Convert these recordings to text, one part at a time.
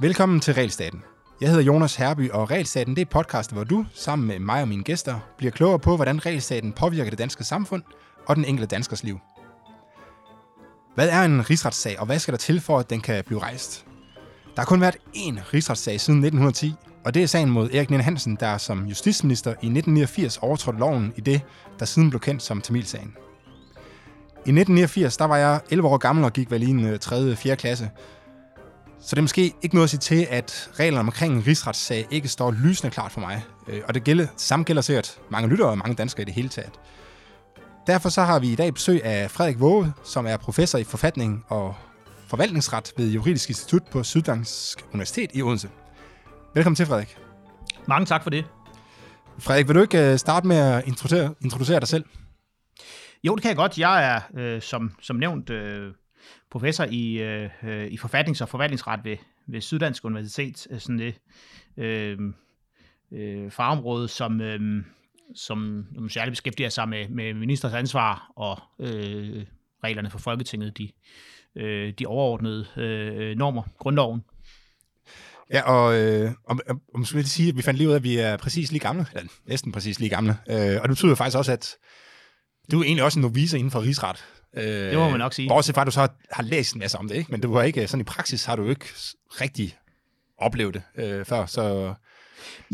Velkommen til Realstaten. Jeg hedder Jonas Herby, og Realstaten det er podcast, hvor du, sammen med mig og mine gæster, bliver klogere på, hvordan realstaten påvirker det danske samfund og den enkelte danskers liv. Hvad er en rigsretssag, og hvad skal der til for, at den kan blive rejst? Der har kun været én rigsretssag siden 1910, og det er sagen mod Erik Ninn-Hansen, der som justitsminister i 1989 overtrådte loven i det, der siden blev kendt som Tamilsagen. I 1989 der var jeg 11 år gammel og gik vel i en 3.-4. klasse, så det er måske ikke noget at sige til, at reglerne omkring en rigsretssag ikke står lysende klart for mig. Og det samme gælder sikkert mange lyttere og mange danskere i det hele taget. Derfor så har vi i dag besøg af Frederik Waage, som er professor i forfatning og forvaltningsret ved Juridisk Institut på Syddansk Universitet i Odense. Velkommen til, Frederik. Mange tak for det. Frederik, vil du ikke starte med at introducere dig selv? Jo, det kan jeg godt. Jeg er, som nævnt, professor i forfatnings- og forvaltningsret ved Syddansk Universitet, sådan det fagområde, som særligt beskæftiger sig med ministers ansvar og reglerne for Folketinget, de overordnede normer, grundloven. Ja, og skal jeg sige, at vi fandt lige ud af, at vi er næsten præcis lige gamle, og det betyder faktisk også, at du er egentlig også en novice inden for rigsret. Det må man nok sige. Bortset fra, at du så har læst en masse om det, ikke? Men du har ikke, sådan i praksis har du ikke rigtig oplevet det før. Så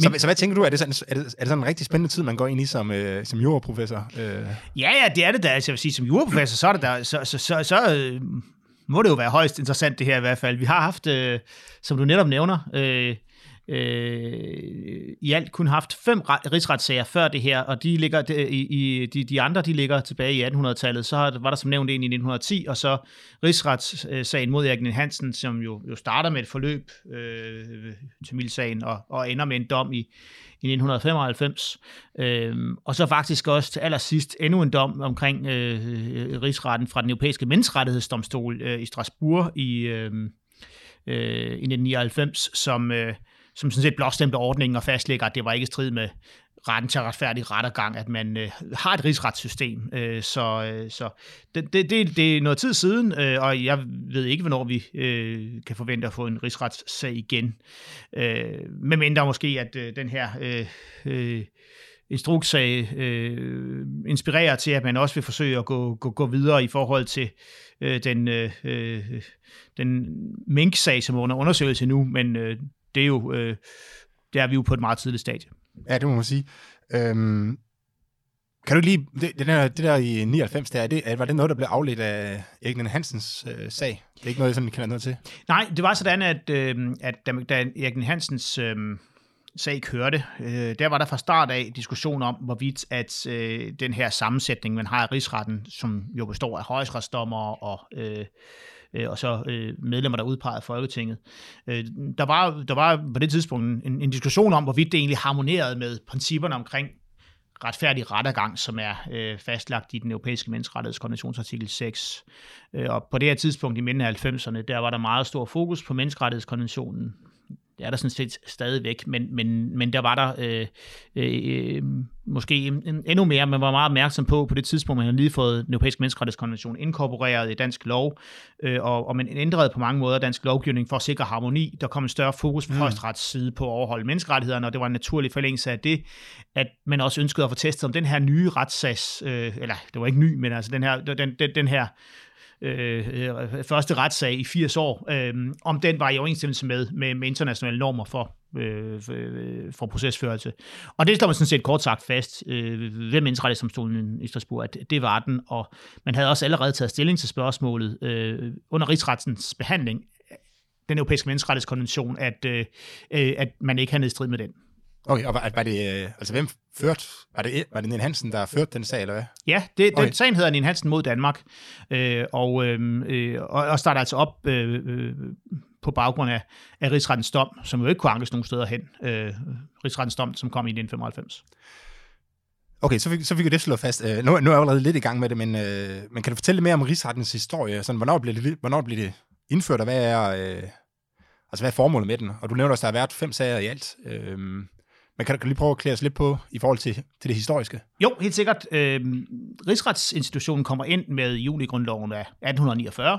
hvad tænker du, er det sådan en rigtig spændende tid, man går ind i som juraprofessor? Ja, det er det da. Altså, jeg vil sige, som juraprofessor, så er det der, så må det jo være højst interessant det her i hvert fald. Vi har haft, som du netop nævner, i alt kun haft 5 rigsretssager før det her, og de ligger de andre, de ligger tilbage i 1800-tallet. Så var der som nævnt en i 1910, og så rigsretssagen mod Erik Ninn-Hansen, som jo starter med et forløb, Tamilsagen, og ender med en dom i 1995. Og så faktisk også til allersidst endnu en dom omkring rigsretten fra den europæiske menneskerettighedsdomstol i Strasbourg i 1999, som sådan set blåstemte ordningen og fastlægger, at det var ikke i strid med retten til retfærdig rettergang, at man har et rigsretssystem. Så det er noget tid siden, og jeg ved ikke, hvornår vi kan forvente at få en rigsretssag igen. Medmindre måske, at den her instrukssag inspirerer til, at man også vil forsøge at gå videre i forhold til den minksag, som er under undersøgelse nu, men det er jo, det er vi jo på et meget tidligt stadie. Ja, det må man sige. Kan du lige, det der i 99, var det noget, der blev afledt af Erik Ninn-Hansens sag? Det er ikke noget, jeg sådan kender noget til? Nej, det var sådan, at da Erik Ninn-Hansens sag kørte, der var der fra start af diskussion om, hvorvidt at den her sammensætning, man har i rigsretten, som jo består af højesteretsdommere og så medlemmer, der udpegede Folketinget. Der var på det tidspunkt en diskussion om, hvorvidt det egentlig harmonerede med principperne omkring retfærdig rettergang, som er fastlagt i den europæiske menneskerettighedskonventions artikel 6. Og på det her tidspunkt i midten af 90'erne, der var der meget stor fokus på menneskerettighedskonventionen. Det er der sådan set stadigvæk, men der var der måske endnu mere, man var meget opmærksom på det tidspunkt, man havde lige fået den europæiske menneskerettighedskonvention inkorporeret i dansk lov, og man ændrede på mange måder dansk lovgivning for at sikre harmoni. Der kom en større fokus fra højesterets side på at overholde menneskerettighederne, og det var en naturlig forlængelse af det, at man også ønskede at få testet om den her nye retssags, eller det var ikke ny, men altså den her første retssag i 80 år, om den var i overensstemmelse med internationale normer for procesførelse. Og det står man sådan set kort sagt fast ved Menneskerettighedsdomstolen i Strasbourg, at det var den, og man havde også allerede taget stilling til spørgsmålet under rigsrettens behandling, den europæiske menneskerettighedskonvention, at man ikke havde ned i strid med den. Okay, og var det, altså hvem førte, var det Ninn-Hansen, der førte den sag, eller hvad? Ja, den sagen hedder Ninn-Hansen mod Danmark, og starter altså op på baggrund af rigsrettens dom, som jo ikke kunne ankes nogen steder hen, rigsrettens dom, som kom i 1995. Okay, så fik vi det slået fast. Nu er jeg allerede lidt i gang med det, men kan du fortælle mere om rigsrettens historie? Sådan, hvornår blev det indført, og hvad er formålet med den? Og du nævnte også, der har været 5 sager i alt. Men kan du lige prøve at klæde os lidt på i forhold til det historiske? Jo, helt sikkert. Rigsretsinstitutionen kommer ind med juli-grundloven af 1849.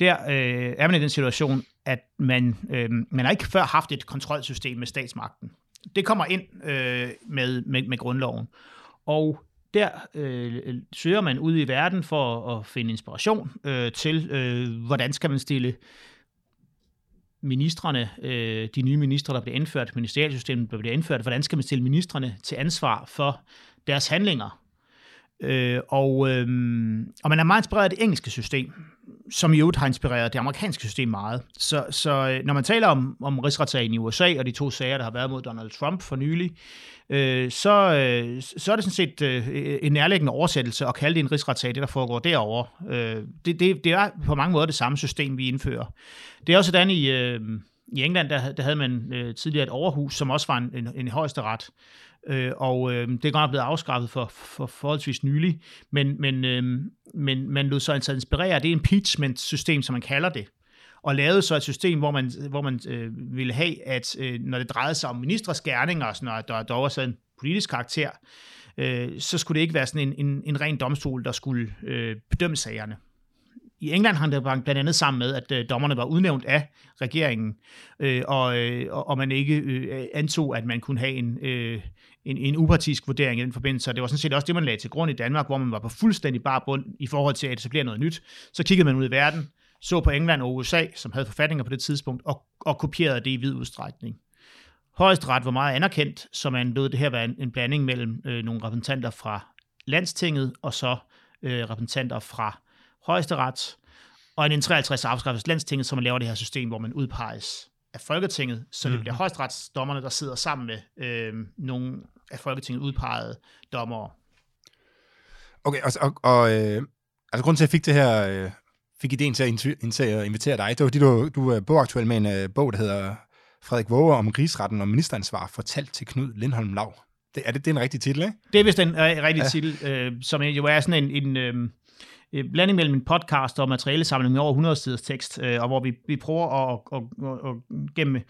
Der er man i den situation, at man har ikke før haft et kontrolsystem med statsmagten. Det kommer ind med grundloven. Og der søger man ud i verden for at finde inspiration til, hvordan skal man stille ministrene, de nye ministre, der bliver indført, ministerialsystemet bliver indført, hvordan skal man stille ministrene til ansvar for deres handlinger? Og man er meget inspireret af det engelske system, som i øvrigt har inspireret det amerikanske system meget. Så når man taler om rigsretssagen i USA og de to sager, der har været mod Donald Trump for nylig, så er det sådan set en nærliggende oversættelse at kalde det en rigsretssag, det der foregår derovre. Det er på mange måder det samme system, vi indfører. Det er også sådan i England, der havde man tidligere et overhus, som også var en højesteret. Og det er godt nok blevet afskaffet for forholdsvis nylig, men man lod sig inspirere af det impeachment-system, som man kalder det, og lavede så et system, hvor man ville have, at når det drejede sig om ministres gerninger, og sådan, der var sådan en politisk karakter, så skulle det ikke være sådan en ren domstol, der skulle bedømme sagerne. I England hang det blandt andet sammen med, at dommerne var udnævnt af regeringen, og man ikke antog, at man kunne have en upartisk vurdering i den forbindelse. Og det var sådan set også det, man lagde til grund i Danmark, hvor man var på fuldstændig bar bund i forhold til, at det så bliver noget nyt. Så kiggede man ud i verden, så på England og USA, som havde forfatninger på det tidspunkt, og kopierede det i vid udstrækning. Højesteret var meget anerkendt, så man lod det her være en blanding mellem nogle repræsentanter fra Landstinget, og så repræsentanter fra Højesteret, og en 53 afskaffes Landstinget, så man laver det her system, hvor man udpeges af Folketinget, så det bliver højesteretsdommerne, der sidder sammen med nogle af Folketinget udpegede dommere. Okay, altså grunden til, at jeg fik det her, fik ideen til at invitere dig, det var fordi, du er bogaktuel med en bog, der hedder Frederik Waage om rigsretten og ministeransvar, fortalt til Knud Lindholm-lav. Det er en rigtig titel, ikke? Det er vist en rigtig titel, som jo er sådan en blanding mellem en podcast og materialesamling med over 100 siders tekst, og hvor vi prøver at gemme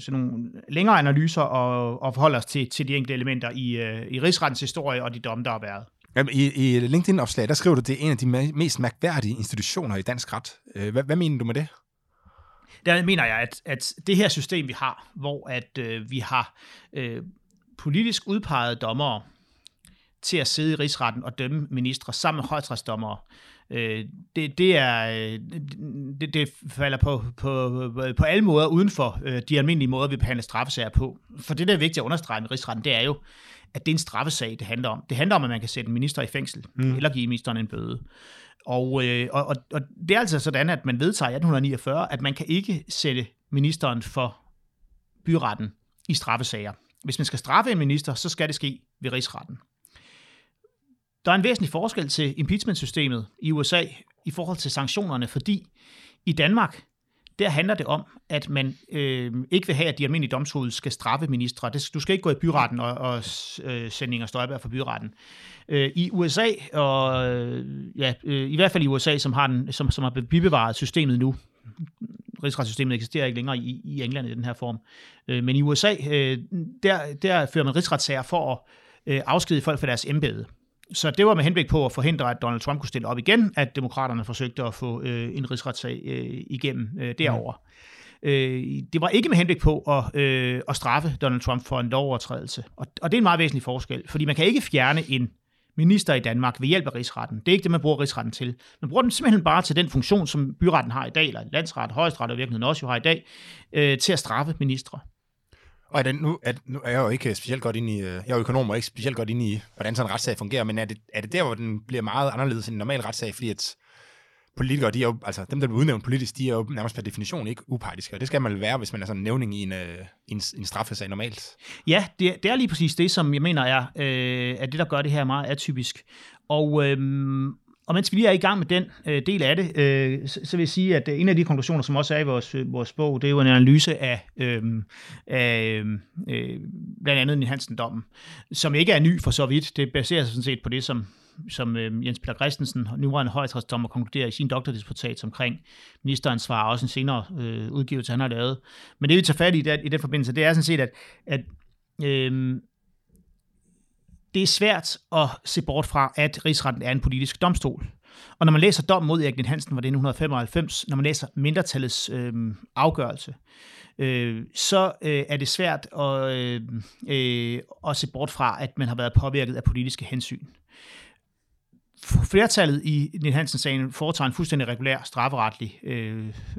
sådan nogle længere analyser og forholde os til de enkelte elementer i rigsrettens historie og de domme, der har været. I LinkedIn-opslag, der skriver du, at det er en af de mest mærkværdige institutioner i dansk ret. Hvad mener du med det? Der mener jeg, at det her system, vi har, hvor vi har politisk udpegede dommere, til at sidde i rigsretten og dømme ministre sammen med højesteretsdommere. Det falder på alle måder uden for de almindelige måder, vi behandler straffesager på. For det, der er vigtigt at understrege med rigsretten, det er jo, at det er en straffesag, det handler om. Det handler om, at man kan sætte en minister i fængsel, eller give ministeren en bøde. Og det er altså sådan, at man vedtager i 1849, at man kan ikke sætte ministeren for byretten i straffesager. Hvis man skal straffe en minister, så skal det ske ved rigsretten. Der er en væsentlig forskel til impeachment-systemet i USA i forhold til sanktionerne, fordi i Danmark, der handler det om, at man ikke vil have, at de almindelige domstole skal straffe ministre. Du skal ikke gå i byretten og sende Inger Støjberg for byretten. I USA, i hvert fald i USA, som har bibevaret systemet nu, rigsretssystemet eksisterer ikke længere i England i den her form, men i USA, der fører man rigsretssager for at afskedige folk fra deres embede. Så det var med henblik på at forhindre, at Donald Trump kunne stille op igen, at demokraterne forsøgte at få en rigsretssag igennem derovre. Det var ikke med henblik på at straffe Donald Trump for en lovovertrædelse. Og det er en meget væsentlig forskel, fordi man kan ikke fjerne en minister i Danmark ved hjælp af rigsretten. Det er ikke det, man bruger rigsretten til. Man bruger den simpelthen bare til den funktion, som byretten har i dag, eller landsret, højesteret og virkeligheden også jo har i dag, til at straffe ministre. Og nu er jeg jo ikke specielt godt inde i, jeg er økonom og ikke specielt godt inde i, hvordan sådan en retssag fungerer, men er det der, hvor den bliver meget anderledes end en normal retssag, fordi at politikere, de er jo, altså dem, der bliver udnævnt politisk, de er jo nærmest per definition ikke upartiske, og det skal man være, hvis man er sådan en nævning i en straffesag normalt. Ja, det er lige præcis det, som jeg mener er det, der gør det her meget atypisk. Og mens vi lige er i gang med den del af det, så vil jeg sige, at en af de konklusioner, som også er i vores bog, det er jo en analyse af blandt andet Ninn-Hansen-dommen, som ikke er ny for så vidt. Det baserer sig sådan set på det, som som Jens Peter Christensen, nuværende højesteretsdommer, konkluderer i sin doktordisputat omkring ministeransvar, og også en senere udgivelse, han har lavet. Men det, vi tager fat i i den forbindelse, det er sådan set, at det er svært at se bort fra, at rigsretten er en politisk domstol. Og når man læser dommen mod Erik Ninn-Hansen, var det i 1995, når man læser mindretallets afgørelse, så er det svært at se bort fra, at man har været påvirket af politiske hensyn. Flertallet i Ninn-Hansen-sagen foretager en fuldstændig regulær strafferetlig...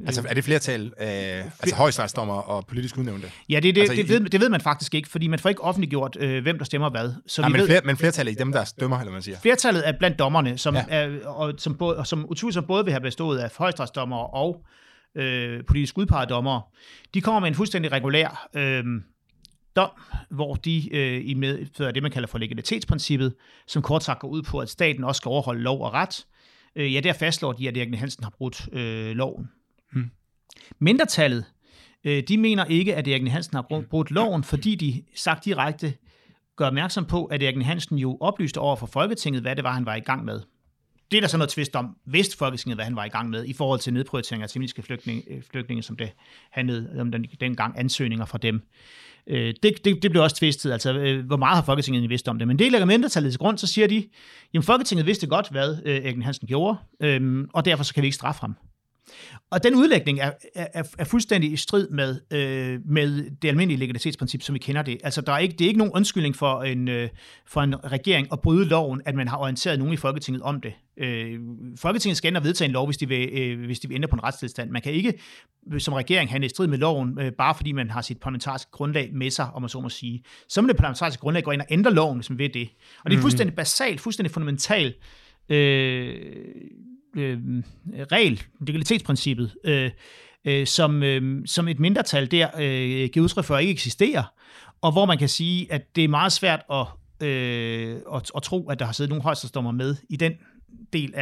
altså er det flertal, altså højesteretsdommer og politisk udnævnte? Ja, det ved man faktisk ikke, fordi man får ikke offentliggjort, hvem der stemmer hvad. Så nej, men flertallet er dem, der dømmer, eller man siger? Flertallet er blandt dommerne, som, ja. som utvivlsomt både vil have bestået af højesteretsdommer og politisk udpegede dommere. De kommer med en fuldstændig regulær dom, hvor de indfører det, man kalder for legalitetsprincippet, som kort sagt går ud på, at staten også skal overholde lov og ret. Der fastslår de, at Erik Ninn-Hansen har brudt loven. Hmm. Mindretallet, de mener ikke, at Erik Ninn-Hansen har brudt loven, fordi de sagt direkte gør opmærksom på, at Erik Ninn-Hansen jo oplyste over for Folketinget, hvad det var, han var i gang med. Det er der så noget tvist om, vidste Folketinget, hvad han var i gang med, i forhold til nedprioritering af tematiske flygtninge, som det handlede om dengang, ansøgninger fra dem. Det blev også tvistet, altså hvor meget har Folketinget vidst om det. Men det lægger mindretallet til grund, så siger de, jamen Folketinget vidste godt, hvad Erik Ninn-Hansen gjorde, og derfor så kan vi ikke straffe ham. Og den udlægning er fuldstændig i strid med det almindelige legalitetsprincip, som vi kender det. Altså, det er ikke nogen undskyldning for en regering at bryde loven, at man har orienteret nogen i Folketinget om det. Folketinget skal ændre og vedtage en lov, hvis de vil ændre på en retstilstand. Man kan ikke som regering handle i strid med loven, bare fordi man har sit parlamentariske grundlag med sig, om man så må sige. Så må det parlamentariske grundlag gå ind og ændre loven, hvis man ved det. Og det er fuldstændig basalt, fuldstændig fundamentalt, regel, legalitetsprincippet, som et mindretal der giver udtryk for ikke eksisterer, og hvor man kan sige, at det er meget svært at tro, at der har siddet nogle højesteretsdommere med i den del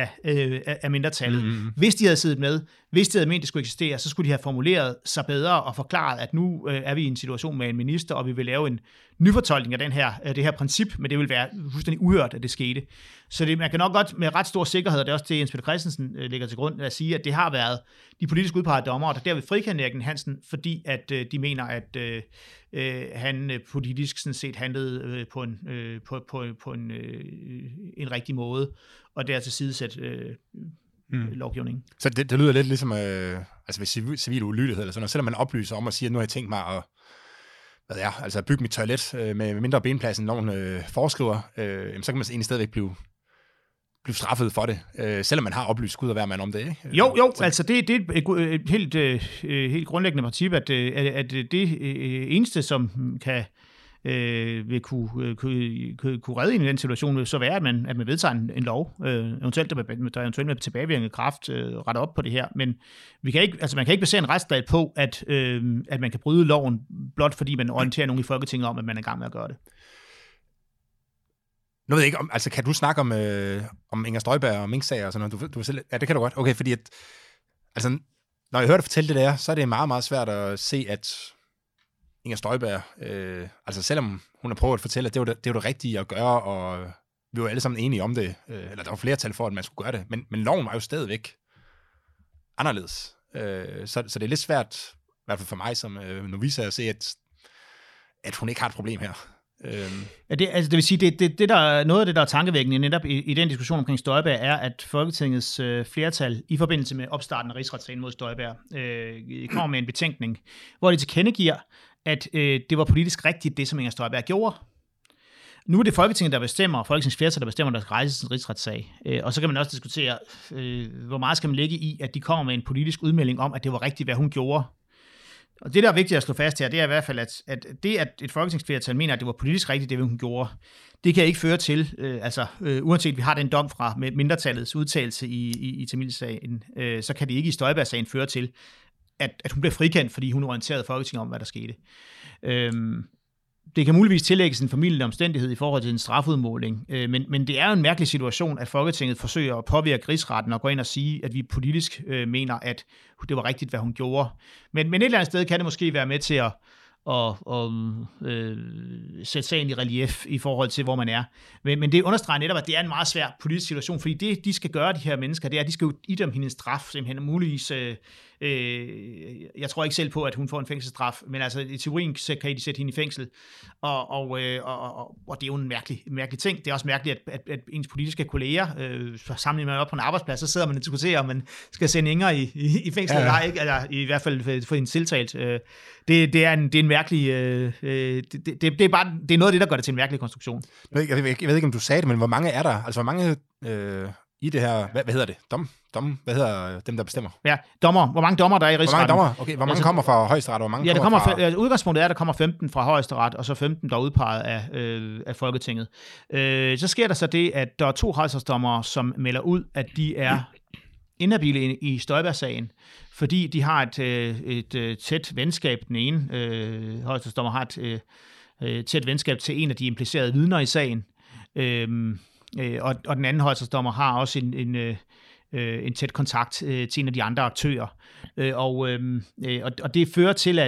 af mindretallet. Mm. Hvis de havde siddet med, hvis de havde ment, det skulle eksistere, så skulle de have formuleret sig bedre og forklaret, at nu er vi i en situation med en minister, og vi vil lave en nyfortolkning af det her princip, men det vil være fuldstændig uhørt, at det skete. Så man kan nok godt med ret stor sikkerhed, og det er også det, Jens Peter Christensen lægger til grund, at sige, at det har været de politisk udpegede dommere, der derved frikender Erik Ninn-Hansen, fordi at de mener, at han politisk sådan set handlede på en rigtig måde, og der til sidesæt lovgivningen. Så det lyder lidt ligesom altså ved civil ulydighed eller sådan noget. Selvom man oplyser om og siger, at nu har jeg tænkt mig at bygge mit toilet med mindre benplads, end loven foreskriver, så kan man egentlig stadigvæk blive straffet for det, selvom man har oplyst Gud og hver mand om det, ikke? Jo, altså det er et helt grundlæggende princip, at det eneste, som kan vil kunne redde ind i den situation, vil så være, at man vedtager en lov, eventuelt der med tilbagevirkende kraft retter op på det her, men man kan ikke basere en retsstat på, at man kan bryde loven, blot fordi man orienterer nogen i Folketinget om, at man er i gang med at gøre det. Nu ved jeg ikke, kan du snakke om Inger Støjberg og minksager og sådan noget? Du selv, ja, det kan du godt. Okay, fordi når jeg hører dig fortælle det der, så er det meget, meget svært at se, at Inger Støjberg, selvom hun har prøvet at fortælle, at det var det rigtige at gøre, og vi var alle sammen enige om det, eller der var flertal for, at man skulle gøre det, men loven var jo stadigvæk anderledes. Så det er lidt svært, i hvert fald for mig som novice, at se, at hun ikke har et problem her. Ja, det vil sige, det der, noget af det, der er tankevækkende netop i den diskussion omkring Støjberg, er, at Folketingets flertal i forbindelse med opstarten af rigsretssagen mod Støjberg kommer med en betænkning, hvor de tilkendegiver, at det var politisk rigtigt, det som Inger Støjberg gjorde. Nu er det Folketinget, der bestemmer, og Folketingets flertal, der bestemmer, der skal rejses en rigsretssag. Og så kan man også diskutere, hvor meget skal man lægge i, at de kommer med en politisk udmelding om, at det var rigtigt, hvad hun gjorde. Og det, der er vigtigt at slå fast her, det er i hvert fald, at det, at et folketingsflertal mener, at det var politisk rigtigt, det hun gjorde, det kan ikke føre til, uanset vi har den dom fra mindretallets udtalelse i Tamilsagen, så kan det ikke i Støjberg-sagen føre til, at hun bliver frikendt, fordi hun orienterede Folketinget om, hvad der skete. Det kan muligvis tillægges en formildende omstændighed i forhold til en strafudmåling, men det er jo en mærkelig situation, at Folketinget forsøger at påvirke rigsretten og gå ind og sige, at vi politisk mener, at det var rigtigt, hvad hun gjorde. Men et eller andet sted kan det måske være med til sætte sagen i relief i forhold til, hvor man er. Men det understreger netop, at det er en meget svær politisk situation, fordi det, de skal gøre, de her mennesker, det er, at de skal jo idømme hende en straf, simpelthen muligvis. Jeg tror ikke selv på, at hun får en fængselsstraf, men altså i teorien kan de sætte hende i fængsel, og det er jo en mærkelig ting. Det er også mærkeligt, at ens politiske kolleger, sammenligner man op på en arbejdsplads, så sidder man og diskuterer, om man skal sende Inger i fængsel eller ikke, eller i hvert fald få hende tiltalt. Det er en mærkelig, det er noget af det, der gør det til en mærkelig konstruktion. Jeg ved ikke, om du sagde det, men hvor mange er der? Altså hvor mange... I det her, hvad hedder det? Hvad hedder dem, der bestemmer? Ja, dommer. Hvor mange dommer der er i Rigsretten? Hvor mange dommer? Okay, hvor mange kommer fra Højesteret? Hvor mange udgangspunktet er, at der kommer 15 fra Højesteret, og så 15, der er udpeget af Folketinget. Så sker der så det, at der er 2 højesteretsdommere, som melder ud, at de er inhabile i Støjberg-sagen, fordi de har et tæt venskab. Den ene højesteretsdommer har et tæt venskab til en af de implicerede vidner i sagen. Og den anden højesteretsdommer har også en tæt kontakt til en af de andre aktører. Og det fører til,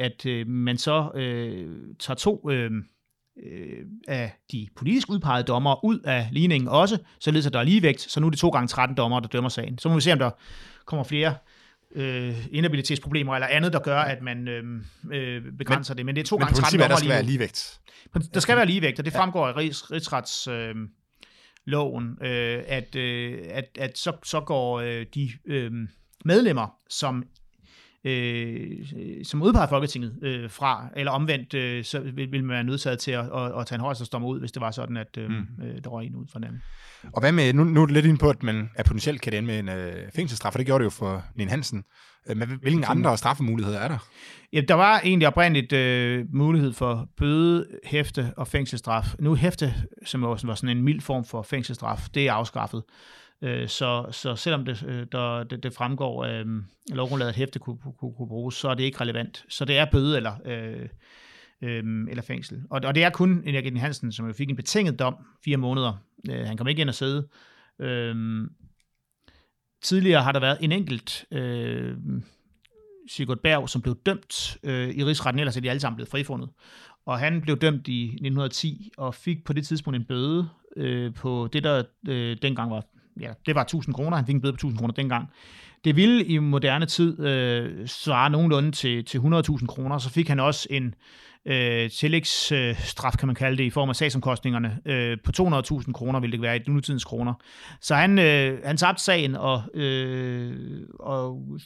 at man så tager 2 af de politisk udpegede dommere ud af ligningen også, således at der er ligevægt, så nu er det 2x13 dommere, der dømmer sagen. Så må vi se, om der kommer flere inhabilitetsproblemer eller andet, der gør, at man begrænser det. Men det er 2x13 dommer. Der skal være ligevægt. Der skal være ligevægt, og det fremgår af rigsretsloven, at så går de medlemmer, som udpeger Folketinget fra, eller omvendt, så vil man være nødsaget til at tage en højesteretsdommer ud, hvis det var sådan, at der røg en ud fra den. Og hvad med, nu er det lidt inde på, at man er potentielt kan ende med en fængselsstraf, og det gjorde det jo for Ninn-Hansen. Men hvilke andre straffemuligheder er der? Ja, der var egentlig oprindeligt mulighed for bøde, hæfte og fængselsstraf. Nu hæfte, som var sådan en mild form for fængselsstraf, det er afskaffet. Så selvom det fremgår af lovgrundlaget, at hæfte kunne bruges, så er det ikke relevant. Så det er bøde eller fængsel. Og det er kun Erik Ninn-Hansen, som jo fik en betinget dom, 4 måneder. Han kom ikke ind og sidde. Tidligere har der været en enkelt Sigurd Berg, som blev dømt i rigsretten, ellers er de alle sammen blevet frifundet. Og han blev dømt i 1910 og fik på det tidspunkt en bøde på det, der dengang var... Ja, det var 1.000 kroner. Han fik en bøde på 1.000 kroner dengang. Det ville i moderne tid svare nogenlunde til 100.000 kroner. Så fik han også en tillægsstraf, kan man kalde det, i form af sagsomkostningerne. På 200.000 kroner ville det være i nutidens kroner. Så han tabte sagen og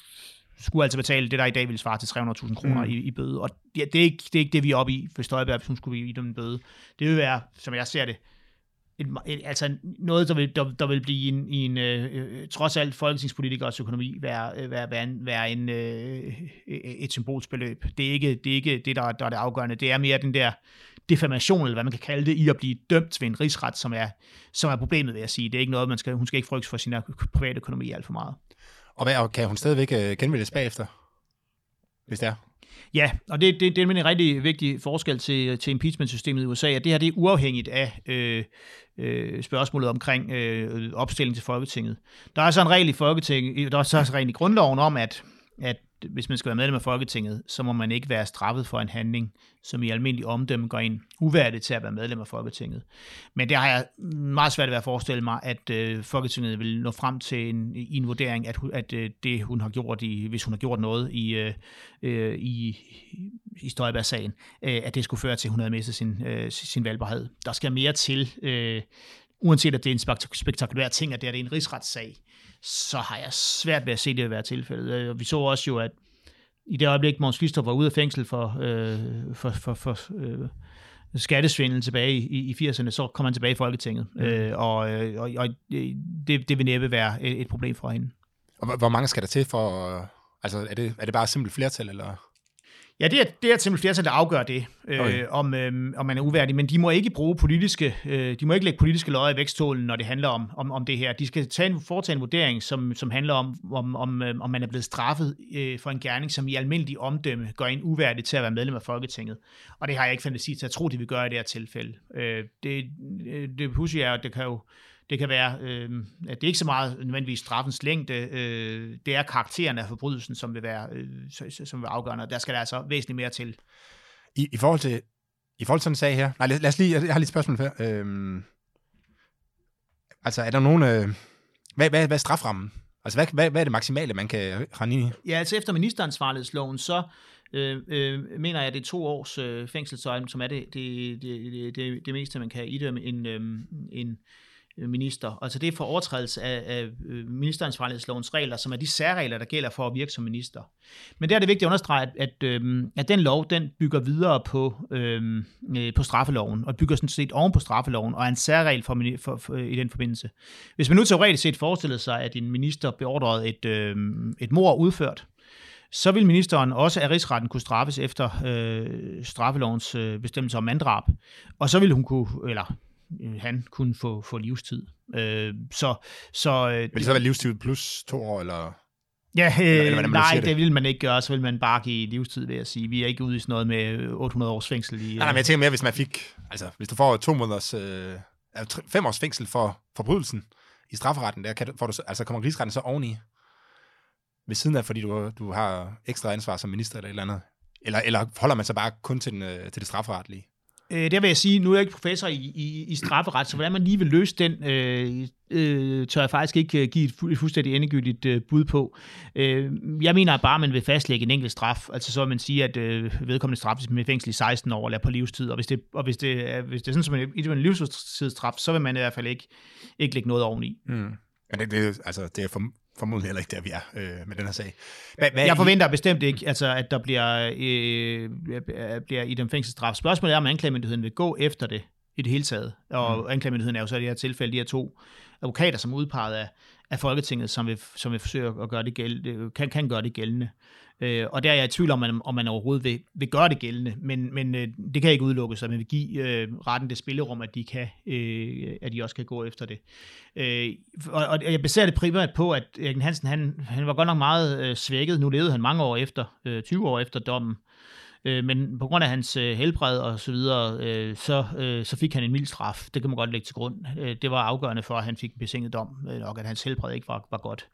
skulle altså betale det, der i dag ville svare til 300.000 kroner i bøde. Og det er ikke det, vi er oppe i, for Støjberg, som skulle i den bøde. Det vil være, som jeg ser det, noget, der vil blive i en trods alt folketingspolitikers økonomi være et symbolsbeløb. Det er ikke det, der er det afgørende. Det er mere den der defamation, eller hvad man kan kalde det, i at blive dømt ved en rigsret, som er problemet, vil jeg sige. Det er ikke noget, hun skal ikke frygte for sin private økonomi alt for meget. Og kan hun stadigvæk genvælges bagefter, hvis det er? Ja, og det er en rigtig vigtig forskel til impeachment-systemet i USA, at det her det er uafhængigt af spørgsmålet omkring opstilling til Folketinget. Der er så en regel i Folketinget, der er så en regel i grundloven om, at hvis man skal være medlem af Folketinget, så må man ikke være straffet for en handling, som i almindelig omdømme går ind uværdigt til at være medlem af Folketinget. Men der har jeg meget svært ved at forestille mig, at Folketinget vil nå frem til en vurdering, at det hun har gjort, hvis hun har gjort noget i Støjberg-sagen, at det skulle føre til, at hun havde mistet sin valgbarhed. Der skal mere til, uanset at det er en spektakulær ting, at det er en rigsretssag, så har jeg svært ved at se det være tilfældet. Vi så også jo, at i det øjeblik, Mogens Glistrup var ude af fængsel for skattesvindel tilbage i 80'erne, så kom han tilbage i Folketinget. Og det vil næppe være et problem for hende. Og hvor mange skal der til for... Altså, er det bare simpelt flertal, eller... Ja, det er et simpelt flertal, der afgør det, okay. Om man er uværdig, men de må ikke bruge politiske, de må ikke lægge politiske lodder i vægtskålen, når det handler om det her. De skal foretage en vurdering, som handler om man er blevet straffet for en gerning, som i almindelig omdømme gør en uværdig til at være medlem af Folketinget. Og det har jeg ikke fantasi til at tro, det vil gøre i det her tilfælde. Det pudsige er, at det kan jo Det kan være, at det ikke så meget nødvendigvis straffens længde, det er karakteren af forbrydelsen, som vil være som vil afgørende, og der skal der altså væsentligt mere til. I forhold til sådan en sag her, nej, lad os lige, jeg har lige et spørgsmål før. Altså, er der nogen, hvad er straframmen? Altså, hvad er det maksimale, man kan rende ind i? Ja, altså efter ministeransvarlighedsloven, så mener jeg, at det er 2 års fængselsstraf, som er det meste, man kan idømme en minister. Altså det er for overtrædelse af ministeransvarlighedslovens regler, som er de særregler, der gælder for at virke som minister. Men der er det vigtigt at understrege, at den lov, den bygger videre på straffeloven, og bygger sådan set oven på straffeloven, og er en særregel for i den forbindelse. Hvis man nu teoretisk set forestillede sig, at en minister beordrede et mord udført, så vil ministeren også af rigsretten kunne straffes efter straffelovens bestemmelse om manddrab, og så vil hun kunne få livstid. Vil det så være livstid plus 2 år, eller? Ja, det vil man ikke gøre, så vil man bare give livstid, vil jeg sige. Vi er ikke ude i sådan noget med 800 års fængsel. Nej, men jeg tænker mere, hvis man fik, altså hvis du får 5 års fængsel for forbrydelsen i strafferetten, der kommer rigsretten så oveni, ved siden af, fordi du har ekstra ansvar som minister eller et eller andet. Eller holder man sig bare kun til det strafferetlige? Der vil jeg sige, nu er jeg ikke professor i strafferet, så hvordan man lige vil løse den, tør jeg faktisk ikke give et fuldstændig endegyldigt bud på. Jeg mener bare, at man vil fastlægge en enkelt straf, altså så vil man sige, at vedkommende straffes med fængsel i 16 år eller på livstid, og hvis det er sådan, som en livstidsstraf, så vil man i hvert fald ikke lægge noget oveni. Mm. Men det er formodentlig heller ikke der, vi er med den her sag. Jeg forventer bestemt ikke, altså, at der bliver i den fængselsstraf. Spørgsmålet er, om anklagemyndigheden vil gå efter det i det hele taget. Og anklagemyndigheden er jo så i det her tilfælde de her 2 advokater, som er udpeget af Folketinget, som vil forsøge at gøre det gældende, kan gøre det gældende. Og der er jeg i tvivl om man overhovedet vil gøre det gældende, men det kan ikke udelukkes, at man vil give retten det spillerum, at de også kan gå efter det. Og jeg baserer det primært på, at Erik Ninn-Hansen, han var godt nok meget svækket. Nu levede han mange år efter, 20 år efter dommen, men på grund af hans helbred og så videre, så fik han en mild straf. Det kan man godt lægge til grund. Det var afgørende for, at han fik en besinget dom, og at hans helbred ikke var godt.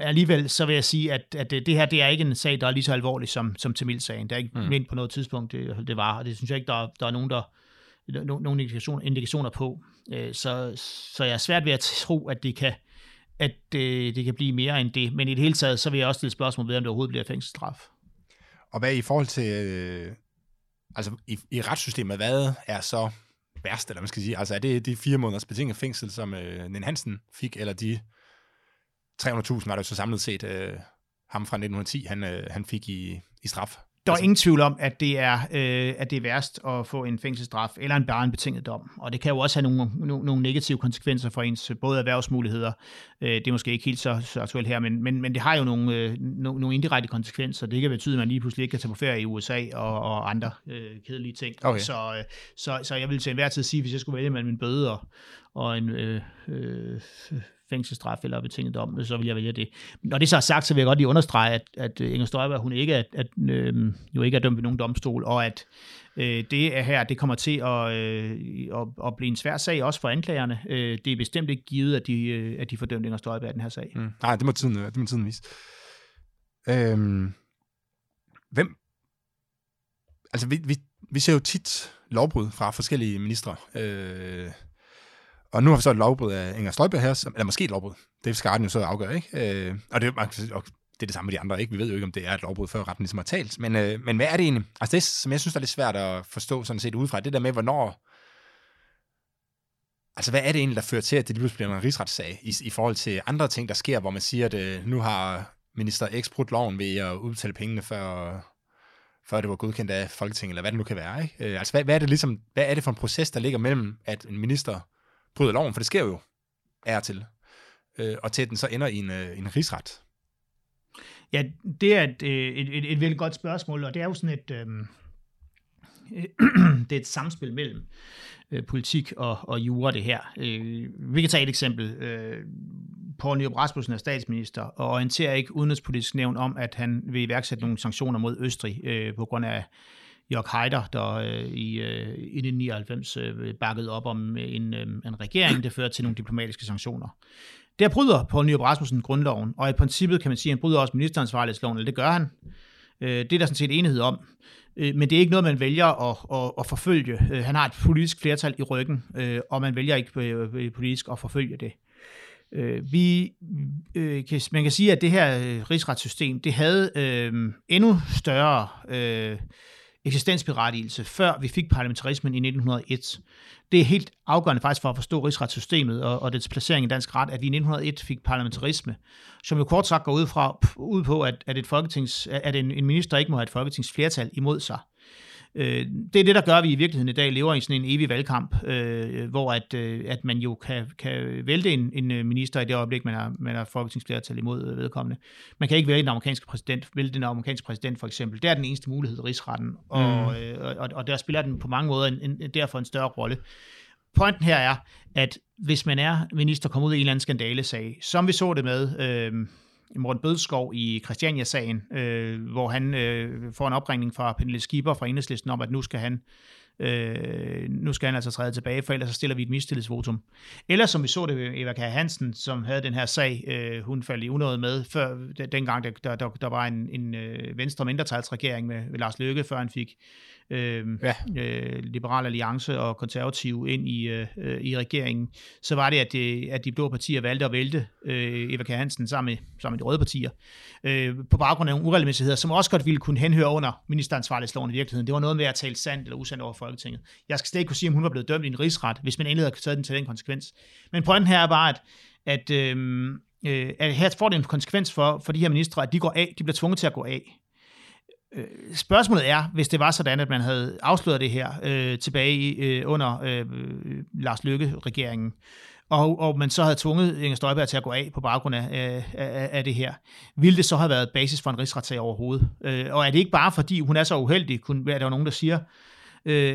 Alligevel så vil jeg sige, at det her, det er ikke en sag, der er lige så alvorlig som Tamil-sagen. Der er ikke ment på noget tidspunkt, det var, og det synes jeg ikke, der er nogen, nogen indikationer på. Så jeg er svært ved at tro, at det kan blive mere end det. Men i det hele taget, så vil jeg også stille spørgsmål ved, om det overhovedet bliver fængselsstraf. Og hvad i forhold til, altså i retssystemet, hvad er så værst, eller man skal sige, altså er det de 4 måneders betinget fængsel, som Ninn-Hansen fik, eller de 300.000, var det så samlet set ham fra 1910, han fik i straf? Der er ingen tvivl om, at det er værst at få en fængselsstraf eller bare en betinget dom. Og det kan jo også have nogle negative konsekvenser for ens både erhvervsmuligheder. Det er måske ikke helt så aktuelt her, men det har jo nogle indirekte konsekvenser. Det kan betyde, at man lige pludselig ikke kan tage på ferie i USA og andre kedelige ting. Okay. Så jeg vil til enhver tid sige, hvis jeg skulle vælge mellem en bøde og en fængselsstraf eller betinget dom, så vil jeg vælge det. Når det så er sagt, så vil jeg godt lige understrege, at Inger Støjberg, hun ikke jo ikke er dømt ved nogen domstol, og at det her, det kommer til at blive en svær sag, også for anklagerne. Det er bestemt ikke givet, at de får dømt Inger Støjberg i den her sag. Mm. Nej, det må tiden vise. Hvem? Altså, vi ser jo tit lovbrud fra forskellige ministre. Og nu har vi så et lovbrud af Inger Støjberg her, eller måske et lovbrud. Det skal retten jo så afgøre, ikke? Og det er det samme med de andre, ikke? Vi ved jo ikke, om det er et lovbrud, før retten ligesom har talt. Men hvad er det egentlig? Altså det, som jeg synes, der er lidt svært at forstå sådan set udefra, det der med, hvornår... Altså hvad er det egentlig, der fører til, at det lige pludselig bliver en rigsretssag i forhold til andre ting, der sker, hvor man siger, at nu har minister X brudt loven ved at udbetale pengene før det var godkendt af Folketinget, eller hvad det nu kan være, ikke? Altså hvad er det for en proces, der ligger mellem, at en minister bryder loven, for det sker jo er til, og til den så ender i en rigsret? Ja, det er et vildt godt spørgsmål, og det er jo sådan det er et samspil mellem politik og jura, det her. Vi kan tage et eksempel. Poul Nyrup Rasmussen er statsminister, og orienterer ikke udenrigspolitisk nævn om, at han vil iværksætte nogle sanktioner mod Østrig på grund af Jörg Haider, der i 1999 bakkede op om en regering, der førte til nogle diplomatiske sanktioner. Der bryder Poul Nyrup Rasmussen grundloven, og i princippet kan man sige, at han bryder også ministeransvarlighedsloven, eller det gør han. Det er der sådan set enighed om. Men det er ikke noget, man vælger at forfølge. Han har et politisk flertal i ryggen, og man vælger ikke politisk at forfølge det. Man kan sige, at det her rigsretssystem, det havde endnu større eksistensberettigelse, før vi fik parlamentarismen i 1901. Det er helt afgørende faktisk for at forstå rigsretssystemet og dets placering i dansk ret, at vi i 1901 fik parlamentarisme, som jo kort sagt går ud på, at en minister ikke må have et folketingsflertal imod sig. Det er det, der gør, at vi i virkeligheden i dag lever i sådan en evig valgkamp, hvor at man jo kan vælte en minister i det øjeblik, man har folketingsflertal imod vedkommende. Man kan ikke vælte den amerikanske præsident for eksempel. Det er den eneste mulighed, rigsretten, og der spiller den på mange måder derfor en større rolle. Pointen her er, at hvis man er minister, kommer ud i en eller anden skandalesag, som vi så det med... Morten Bødskov i Christiania-sagen, hvor han får en opringning fra Pernille Skipper fra Enhedslisten om, at nu skal han altså træde tilbage, for ellers så stiller vi et mistillidsvotum. Eller som vi så det ved Eva Kjær Hansen, som havde den her sag, hun faldt i unåde med, før, dengang der var en venstre mindretalsregering med Lars Løkke, før han fik Liberal Alliance og Konservative ind i regeringen, så var det, at de blå partier valgte at vælte Eva Kjær Hansen sammen med de røde partier, på baggrund af nogle uregelmæssigheder, som også godt ville kunne henhøre under ministeransvarlighedsloven i virkeligheden. Det var noget med at tale sandt eller usandt over Folketinget. Jeg skal stadig kunne sige, om hun var blevet dømt i en rigsret, hvis man endelig havde taget den til den konsekvens. Men pointen her er bare, at her får det en konsekvens for de her ministre, at de bliver tvunget til at gå af. Spørgsmålet er, hvis det var sådan, at man havde afsløret det her tilbage under Lars Løkke-regeringen, og man så havde tvunget Inger Støjberg til at gå af på baggrund af det her, ville det så have været basis for en rigsretssag overhovedet? Og er det ikke bare fordi, hun er så uheldig, er der jo nogen, der siger,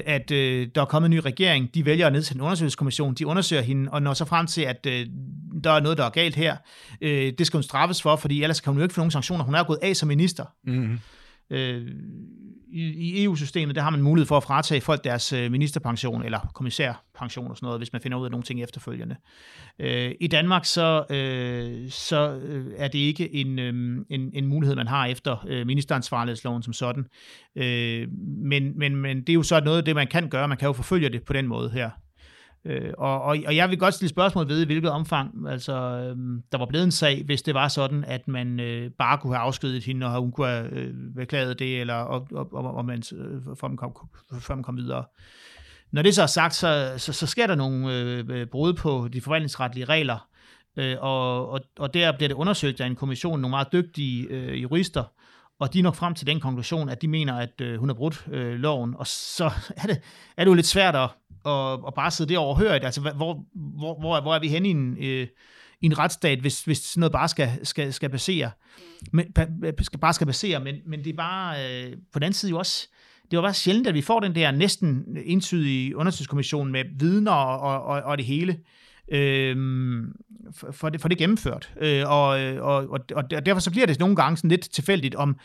at der er kommet en ny regering, de vælger at nedsætte en undersøgelseskommission, de undersøger hende, og når så frem til, at der er noget, der er galt her, det skal hun straffes for, fordi ellers kan hun jo ikke få nogen sanktioner, hun er gået af som minister. Mm-hmm. I EU-systemet, der har man mulighed for at fratage folk deres ministerpension eller kommissærpension og sådan noget, hvis man finder ud af nogle ting efterfølgende. I Danmark så er det ikke en mulighed, man har efter ministeransvarlighedsloven som sådan. Men det er jo så noget af det, man kan gøre. Man kan jo forfølge det på den måde her. Og jeg vil godt stille spørgsmål ved, i hvilket omfang der var blevet en sag, hvis det var sådan, at man bare kunne have afskediget hende, og hun kunne have beklaget det, eller før man kom videre. Når det så er sagt, så sker der nogle brud på de forvaltningsretlige regler, og der bliver det undersøgt af en kommission, nogle meget dygtige jurister, og de er nok frem til den konklusion, at de mener, at hun har brudt loven, og så er det jo lidt svært at bare sidde der overhørigt. Altså, hvor er vi henne i en retsstat, hvis sådan noget bare skal basere? Men det er bare på den anden side jo også, det var bare sjældent, at vi får den der næsten entydige undersøgelseskommission med vidner og det hele. For det gennemført. Og derfor så bliver det nogle gange sådan lidt tilfældigt om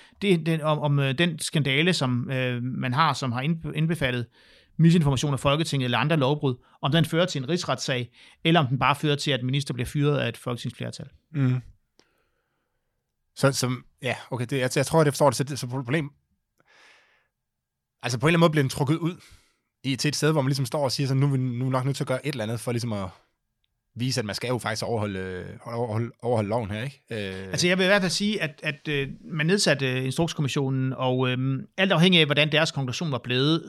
den skandale, som man har, som har indbefattet misinformation af Folketinget eller andre lovbrud, om den fører til en rigsretssag, eller om den bare fører til, at minister bliver fyret af et folketingsflertal. Mm. Jeg tror, jeg forstår det som problem. Altså på en eller anden måde bliver den trukket ud til et sted, hvor man ligesom står og siger, så nu er nok nødt til at gøre et eller andet for ligesom at vise, at man skal jo faktisk overholde loven her, ikke? Altså jeg vil i hvert fald sige, at man nedsatte Instrukskommissionen, og alt afhængig af, hvordan deres konklusion var blevet,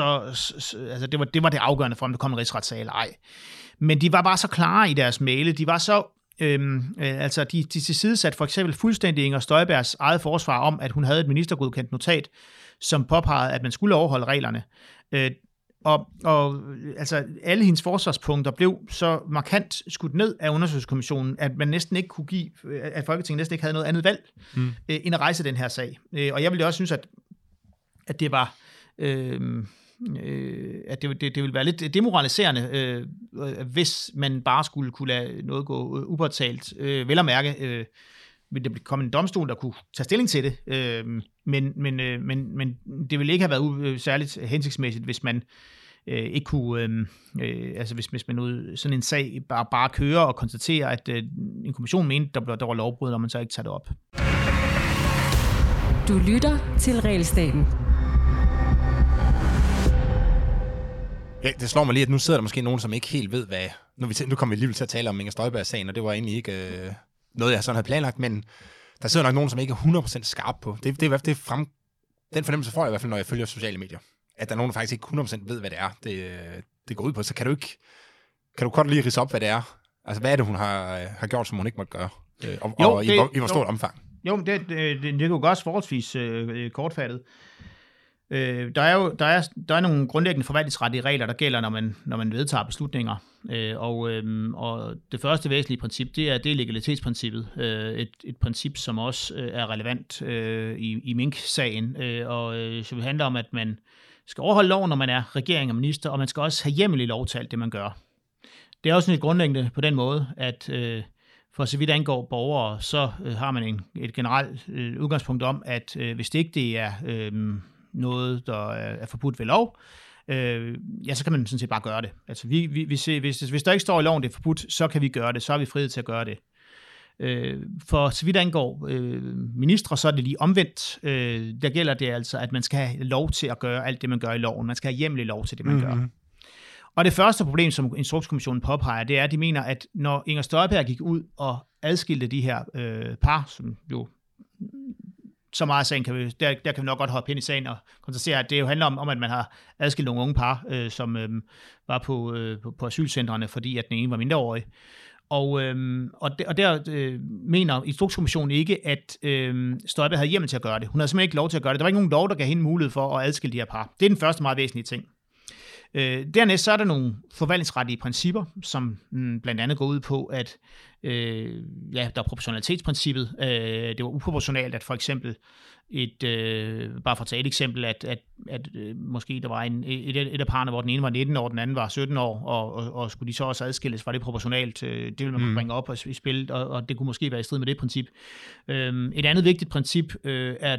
altså det var det afgørende for, om det kom en rigsretssag eller ej. Men de var bare så klare i deres mæle, de var så... de tilsidesatte for eksempel fuldstændig Inger Støjbergs eget forsvar om, at hun havde et ministergodkendt notat, som påpegede, at man skulle overholde reglerne. Altså alle hendes forsvarspunkter blev så markant skudt ned af undersøgelseskommissionen, at man næsten ikke kunne give, at Folketinget næsten ikke havde noget andet valg end at rejse den her sag. Og jeg ville også synes, at det var... at det ville være lidt demoraliserende, hvis man bare skulle kunne lade noget gå upåtalt, vel at mærke ville der komme en domstol, der kunne tage stilling til det, men det ville ikke have været særligt hensigtsmæssigt, hvis man ikke kunne, altså hvis man ud sådan en sag bare kører og konstaterer, at en kommission mente, der var lovbrud, og man så ikke tager det op. Du lytter til Regelstaten. Ja, det slår mig lige, at nu sidder der måske nogen, som ikke helt ved, hvad... Nu kommer vi alligevel til at tale om Inger Støjberg-sagen, og det var egentlig ikke noget, jeg sådan havde planlagt, men der sidder nok nogen, som ikke er 100% skarp på. Den fornemmelse får jeg i hvert fald, når jeg følger sociale medier. At der er nogen, der faktisk ikke 100% ved, hvad det er, det går ud på. Så kan du godt lige ridse op, hvad det er? Altså, hvad er det, hun har gjort, som hun ikke måtte gøre? Og i hvor stort omfang? Jo, det er jo godt forholdsvis kortfattet. Der er nogle grundlæggende forvaltningsretlige regler, der gælder, når man vedtager beslutninger. Og det første væsentlige princip, det er legalitetsprincippet. Et princip, som også er relevant i mink-sagen. Så det handler om, at man skal overholde loven, når man er regering og minister, og man skal også have hjemmel i lov til alt det, man gør. Det er også lidt grundlæggende på den måde, at for så vidt angår borgere, så har man et generelt udgangspunkt om, at hvis det ikke det er... noget, der er forbudt ved lov, så kan man sådan set bare gøre det. Altså, hvis der ikke står i loven, det er forbudt, så kan vi gøre det, så er vi frihed til at gøre det. For så vidt angår ministre, så er det lige omvendt. Der gælder det altså, at man skal have lov til at gøre alt det, man gør i loven. Man skal have hjemmelig lov til det, man gør. Og det første problem, som Instrukskommissionen påpeger, det er, at de mener, at når Inger Støjberg gik ud og adskilte de her par, som jo... så meget af sagen kan vi, der kan vi nok godt hoppe ind i sagen og konstatere, at det jo handler om, at man har adskilt nogle unge par, som var på asylcentrene, fordi at den ene var mindreårig. Og der mener Instrukskommissionen ikke, at Støjberg havde hjemmel til at gøre det. Hun havde simpelthen ikke lov til at gøre det. Der var ikke nogen lov, der gav hende mulighed for at adskille de her par. Det er den første meget væsentlige ting. Dernæst så er der nogle forvaltningsretlige principper, som blandt andet går ud på, at der er proportionalitetsprincippet. Det var uproportionalt, at for eksempel bare for at tage et eksempel, at måske der var et af parrene, hvor den ene var 19 år, den anden var 17 år, og skulle de så også adskilles, var det proportionalt? Det ville man kunne bringe op i spil, og det kunne måske være i strid med det princip. Et andet vigtigt princip er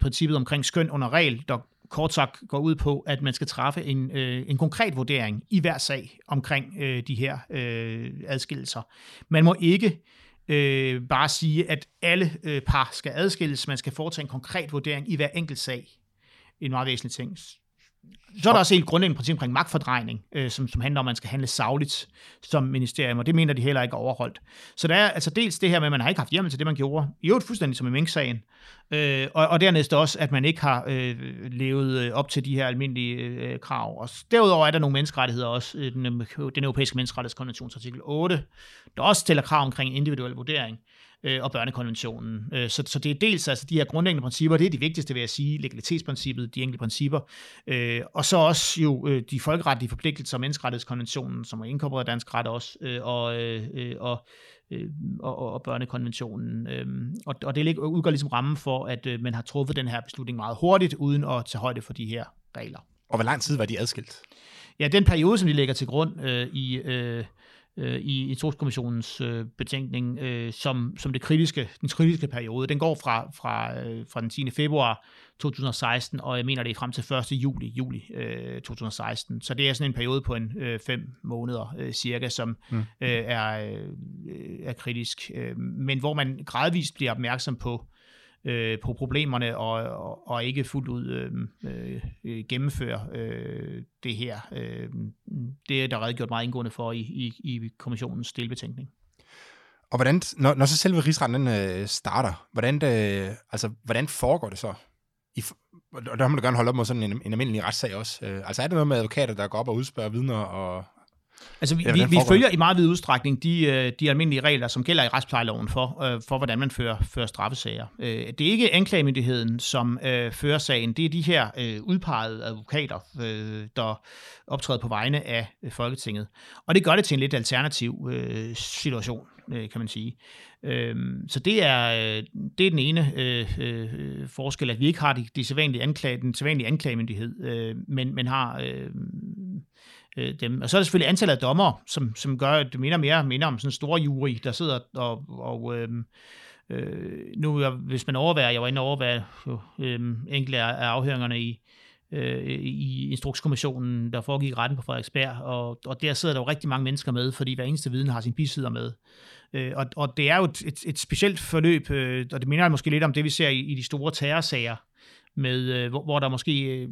princippet omkring skøn under regel, der kort sagt går ud på, at man skal træffe en konkret vurdering i hver sag omkring de her adskillelser. Man må ikke bare sige, at alle par skal adskilles. Man skal foretage en konkret vurdering i hver enkelt sag. En meget væsentlig ting. Så er der også helt grundlæggende princip omkring magtfordrejning, som handler om, at man skal handle sagligt som ministerium, og det mener de heller ikke overholdt. Så der er altså dels det her med, at man har ikke haft hjemmel til det, man gjorde, i øvrigt fuldstændig som i mink-sagen, og dernæst også, at man ikke har levet op til de her almindelige krav. Og derudover er der nogle menneskerettigheder også, den europæiske menneskerettighedskonventions artikel 8, der også stiller krav omkring individuel vurdering, og børnekonventionen. Så det er dels altså de her grundlæggende principper, det er de vigtigste, vil jeg sige, legalitetsprincippet, de enkelte principper, og så også jo de folkeretlige forpligtelser og menneskerettighedskonventionen, som er inkorporeret dansk ret også, og børnekonventionen. Og det udgør ligesom rammen for, at man har truffet den her beslutning meget hurtigt, uden at tage højde for de her regler. Og hvor lang tid var de adskilt? Ja, den periode, som de lægger til grund i Instrukskommissionens betænkning som den kritiske periode. Den går fra den 10. februar 2016, og jeg mener det er frem til 1. juli 2016. Så det er sådan en periode på 5 måneder cirka, som er kritisk. Men hvor man gradvist bliver opmærksom på problemerne og ikke fuldt ud gennemføre det her. Det er der redegjort meget indgående for i kommissionens delbetænkning. Og hvordan, når så selve rigsretten starter, hvordan foregår det så? Og der har man da gerne holde op med sådan en almindelig retssag også. Altså er det noget med advokater, der går op og udspørger vidner og... Altså vi følger i meget vid udstrækning de almindelige regler, som gælder i retsplejeloven for hvordan man fører straffesager. Det er ikke anklagemyndigheden, som fører sagen, det er de her udpegede advokater, der optræder på vegne af Folketinget. Og det gør det til en lidt alternativ situation, kan man sige. Så det er den ene forskel, at vi ikke har den sædvanlige anklagemyndighed, men har... dem. Og så er det selvfølgelig antallet af dommere, som gør, at det minder om sådan en stor jury, der sidder og Nu, hvis man overværer, jeg var inde og overvære enkelte af afhøringerne i Instrukskommissionen, der foregik retten på Frederiksberg, og der sidder der jo rigtig mange mennesker med, fordi hver eneste vidne har sin bisider med. Og det er jo et specielt forløb, og det minder jeg måske lidt om det, vi ser i de store terrorsager, med, hvor der måske,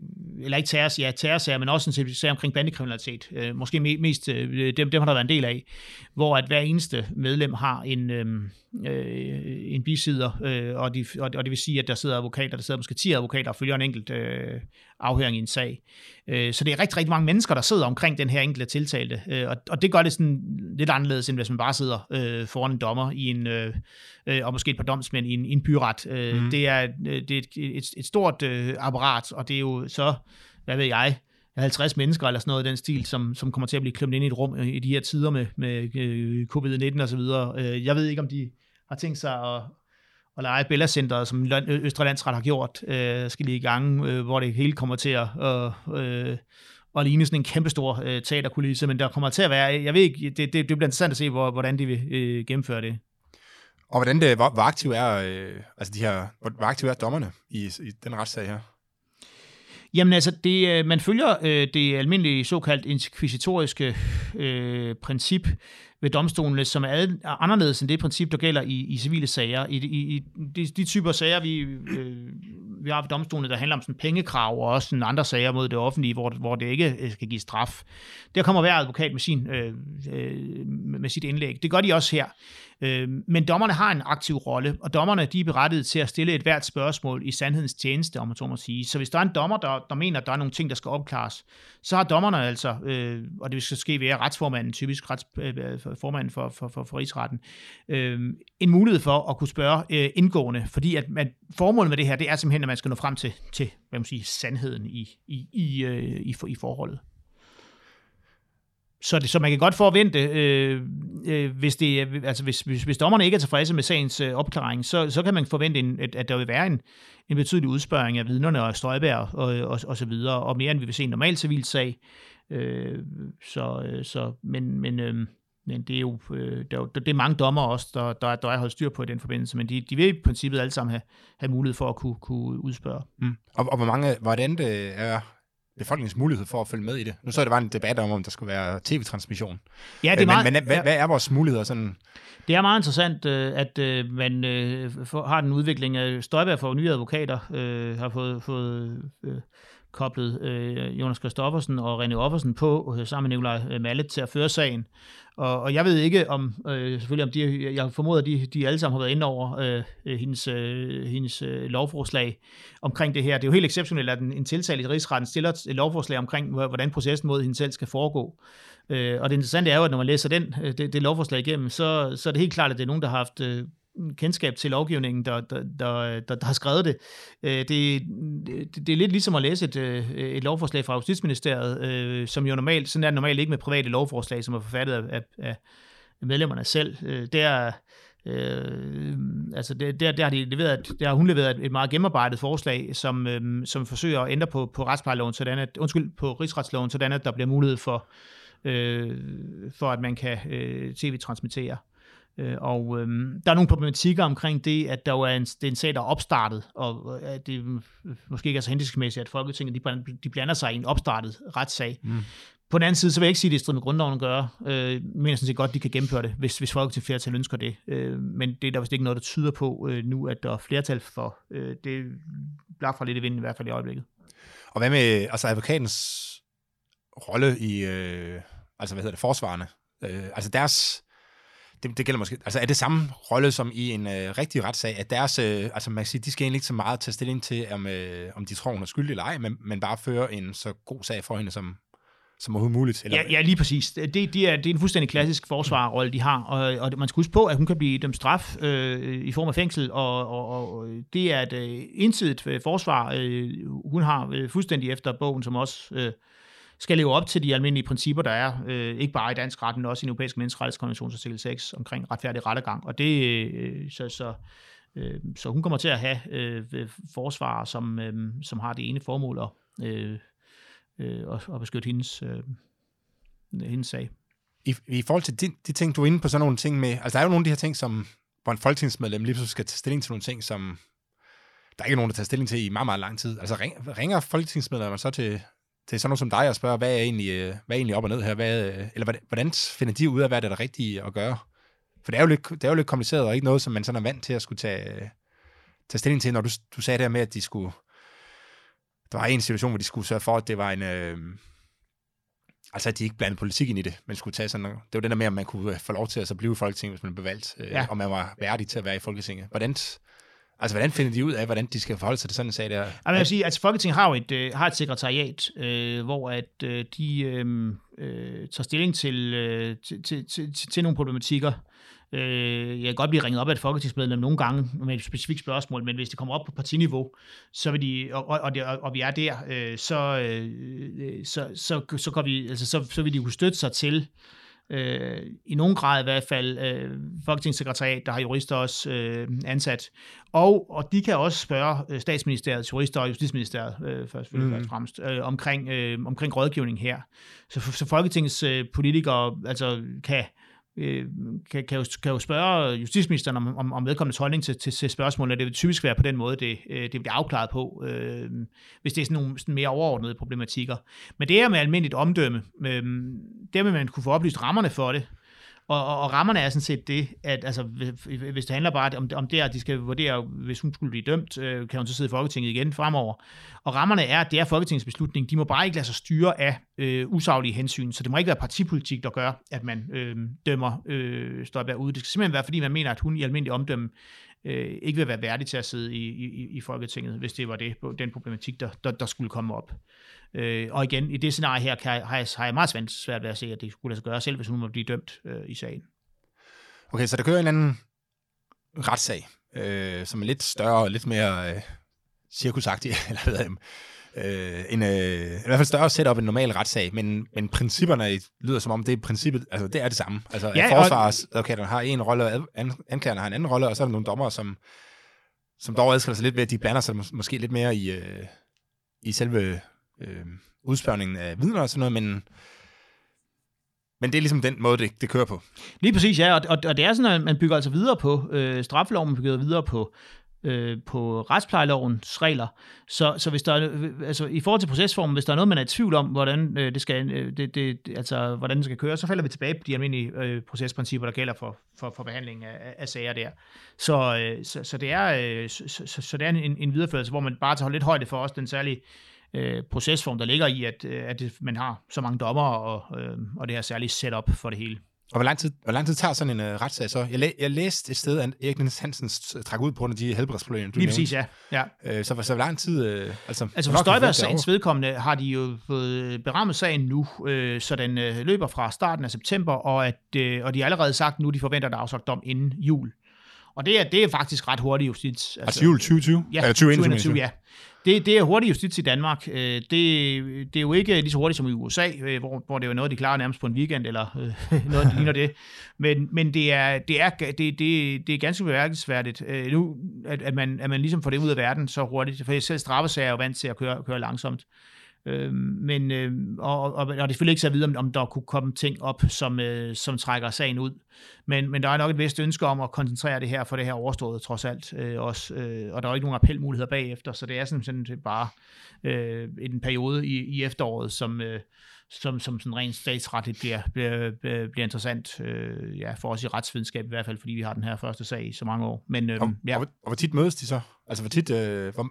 eller ikke terrorsager, men også en sag omkring bandekriminalitet, måske mest, dem har der været en del af, hvor at hver eneste medlem har en bisider, og det vil sige, at der sidder advokater, der sidder måske 10 advokater og følger en enkelt afhøring i en sag. Så det er rigtig, rigtig mange mennesker, der sidder omkring den her enkelte tiltalte, og det gør det sådan lidt anderledes, end hvis man bare sidder foran en dommer i en, og måske et par domsmænd i en byret. Det er et stort apparat, og det er jo så, hvad ved jeg, 50 mennesker eller sådan noget i den stil, som kommer til at blive klemt ind i et rum i de her tider med covid-19 og så videre. Jeg ved ikke, om de har tænkt sig at lege Bellacenteret, som Østre Landsret har gjort, skal lige i gang, hvor det hele kommer til at ligne sådan en kæmpestor teaterkulisse, men der kommer til at være, jeg ved ikke, det bliver interessant at se, hvordan de vil gennemføre det. Og hvor aktive er dommerne i den retssag her? Jamen altså, man følger det almindelige såkaldt inkvisitoriske princip ved domstolene, som er anderledes end det princip, der gælder i civile sager. I de typer sager, vi har ved domstolene, der handler om sådan pengekrav og også sådan andre sager mod det offentlige, hvor det ikke skal give straf. Der kommer hver advokat med sit indlæg. Det gør de også her. Men dommerne har en aktiv rolle, og dommerne de er berettiget til at stille et hvert spørgsmål i sandhedens tjeneste, om man så må sige. Så hvis der er en dommer, der mener, at der er nogle ting, der skal opklares, så har dommerne altså, og det skal ske ved retsformanden, typisk formanden for rigsretten, en mulighed for at kunne spørge indgående, fordi at formålet med det her, det er simpelthen, at man skal nå frem til hvad man siger, sandheden i forholdet. Så man kan godt forvente, hvis dommerne ikke er tilfredse med sagens opklaring, så kan man forvente, at der vil være en betydelig udspørring af vidnerne og Støjberg og så videre, og mere end vi vil se en normal civilsag. Men det er jo det er mange dommer også, der er holdt styr på i den forbindelse, men de vil i princippet alle sammen have mulighed for at kunne udspørge. Mm. Og hvordan det er befolkningens mulighed for at følge med i det? Nu så det var en debat om der skulle være tv-transmission. Ja, det er meget, men hvad er vores muligheder? Sådan? Det er meget interessant, at man har den udvikling af Støjberg for nye advokater, har fået koblet Jonas Christoffersen og René Offersen på sammen med Nicolai Mallet til at føre sagen. Og jeg ved ikke om selvfølgelig om de, jeg formoder de alle sammen har været inde over hendes lovforslag omkring det her. Det er jo helt exceptionelt, at en tiltalt i rigsretten stiller et lovforslag omkring hvordan processen mod hende selv skal foregå. Og det interessante er jo, at når man læser det lovforslag igennem, så er det helt klart, at det er nogen, der har haft kendskab til lovgivningen, der har skrevet det. Det er lidt ligesom at læse et lovforslag fra Justitsministeriet, som jo normalt, sådan er det normalt ikke med private lovforslag, som er forfattet af medlemmerne selv. Der har hun leveret et meget gennemarbejdet forslag, som forsøger at ændre på retsplejeloven, på rigsretsloven, sådan at der bliver mulighed for at man kan tv-transmittere. Og der er nogle problematikker omkring det, at der jo er en sag, der er opstartet, og at det måske ikke er så hensigtsmæssigt, at Folketinget de blander sig i en opstartet retssag. Mm. På den anden side, så vil jeg ikke sige, at det er strid med grundloven at gøre. Men jeg synes godt, de kan gennemføre det, hvis Folketinget flertal ønsker det. Men det er der vist ikke noget, der tyder på nu, at der er flertal for. Det blaffer lidt i vinden i hvert fald i øjeblikket. Og hvad med advokatens rolle i forsvarerne? Deres... Det gælder måske, er det samme rolle som i en rigtig retssag, at deres, man kan sige, de skal egentlig ikke så meget tage stilling til, om de tror, hun er skyldig eller ej, men bare føre en så god sag for hende, som overhovedet muligt. Eller? Ja, lige præcis. Det er en fuldstændig klassisk forsvarerrolle, de har, og man skal huske på, at hun kan blive dømt straf i form af fængsel, og det er et ensidigt forsvar, hun har fuldstændig efter bogen, som også... skal leve op til de almindelige principper, der er, ikke bare i dansk ret, men også i europæiske menneskerettighedskonvention artikel 6 omkring retfærdig rettergang. Og det, så hun kommer til at have forsvarer, som har det ene formål at beskytte hendes sag. I forhold til de ting, du er inde på sådan nogle ting med, der er jo nogle af de her ting, som hvor en folketingsmedlem lige pludselig skal tage stilling til nogle ting, som der ikke er nogen, der tager stilling til i meget, meget lang tid. Altså ringer folketingsmedlemmer så til sådan nogen som dig og spørger, hvad er egentlig op og ned her? Hvordan finder de ud af, hvad det er det rigtige at gøre? For det er jo lidt kompliceret, og ikke noget, som man sådan er vant til at skulle tage stilling til, når du sagde det her med, at de skulle... Der var en situation, hvor de skulle sørge for, at det var en... Altså, at de ikke blandede politik ind i det, men skulle tage sådan noget. Det var den der med, at man kunne få lov til at så blive i Folketinget, hvis man blev valgt, ja. Og man var værdig til at være i Folketinget. Hvordan finder de ud af, hvordan de skal forholde sig til sådan en sag der? Altså, jeg vil sige, at Folketinget har jo et sekretariat, hvor at de tager stilling til nogle problematikker. Jeg kan godt blive ringet op af et folketingsmedlem nogle gange med et specifikt spørgsmål, men hvis det kommer op på partiniveau, så vil de, og vi er der, så kan vi, altså så vil de kunne støtte sig til i nogen grad i hvert fald folketingssekretariat, der har jurister også ansat. Og de kan også spørge statsministeriet, jurister og justitsministeriet først fremmest omkring rådgivning her. Så Folketingets politikere altså kan jo spørge justitsministeren om vedkommendes holdning til spørgsmålene, og det vil typisk være på den måde, det bliver afklaret på, hvis det er sådan nogle mere overordnede problematikker. Men det her med almindeligt omdømme, der vil man kunne få oplyst rammerne for det, og rammerne er sådan set det, at altså, hvis det handler bare om det, at de skal vurdere, hvis hun skulle blive dømt, kan hun så sidde i Folketinget igen fremover. Og rammerne er, at det er Folketingets beslutning. De må bare ikke lade sig styre af usaglige hensyn, så det må ikke være partipolitik, der gør, at man dømmer Støjberg ude. Det skal simpelthen være, fordi man mener, at hun i almindelig omdømme ikke vil være værdig til at sidde i Folketinget, hvis det var det, den problematik, der skulle komme op. Og igen, i det scenarie her har jeg meget svært ved at se, at det skulle lade sig gøre selv, hvis hun må blive dømt i sagen. Okay, så der kører en anden retssag, som er lidt større og lidt mere cirkusagtig, eller hvad ved jeg, i hvert fald større setup end normal retssag, men principperne lyder som om, det er princippet, altså det er det samme. Altså ja, forsvarsadvokaterne har en rolle, og anklagerne har en anden rolle, og så er der nogle dommere, som dog adskiller sig lidt ved, at de blander sig måske lidt mere i selve... udspørgningen af vidner og sådan noget, men det er ligesom den måde, det kører på. Lige præcis, ja, og det er sådan, at man bygger altså videre på straffeloven, man bygger videre på retsplejelovens regler, så hvis der er, altså i forhold til procesformen, hvis der er noget, man er i tvivl om, hvordan hvordan det skal køre, så falder vi tilbage på de almindelige procesprincipper, der gælder for behandling af sager der. Så det er en videreførelse, hvor man bare tager lidt højde for også den særlige procesform, der ligger i, at man har så mange dommere og det her særlige setup for det hele. Og hvor lang tid tager sådan en retssag så? Jeg læste et sted, at Erik Ninn-Hansen trak ud på grund af de helbredsproblemer, du lige nævnte. Præcis, ja. Så hvor lang tid... Altså for Støjbergs-sagens vedkommende har de jo fået berammet sagen nu, så den løber fra starten af september, og de har allerede sagt nu, de forventer, at der er afsagt dom inden jul. Og det er faktisk ret hurtigt justits. Altså jul 2020? Ja, 2021, ja. Det er hurtig justits i Danmark. Det er jo ikke lige så hurtigt som i USA, hvor det er noget, de klarer nærmest på en weekend, eller noget, der ligner det. Men det er ganske bemærkelsesværdigt, nu, at man ligesom får det ud af verden så hurtigt. For selv straffesager er jo vant til at køre langsomt. Men det er selvfølgelig ikke så at vide, om der kunne komme ting op, som trækker sagen ud. Men der er nok et vist ønske om at koncentrere det her, for det her overstået trods alt også. Og der er ikke nogen appelmuligheder bagefter, så det er sådan bare en periode i efteråret, som sådan rent statsretligt bliver interessant for os i retsvidenskab i hvert fald, fordi vi har den her første sag i så mange år. Og hvor tit mødes de så? Altså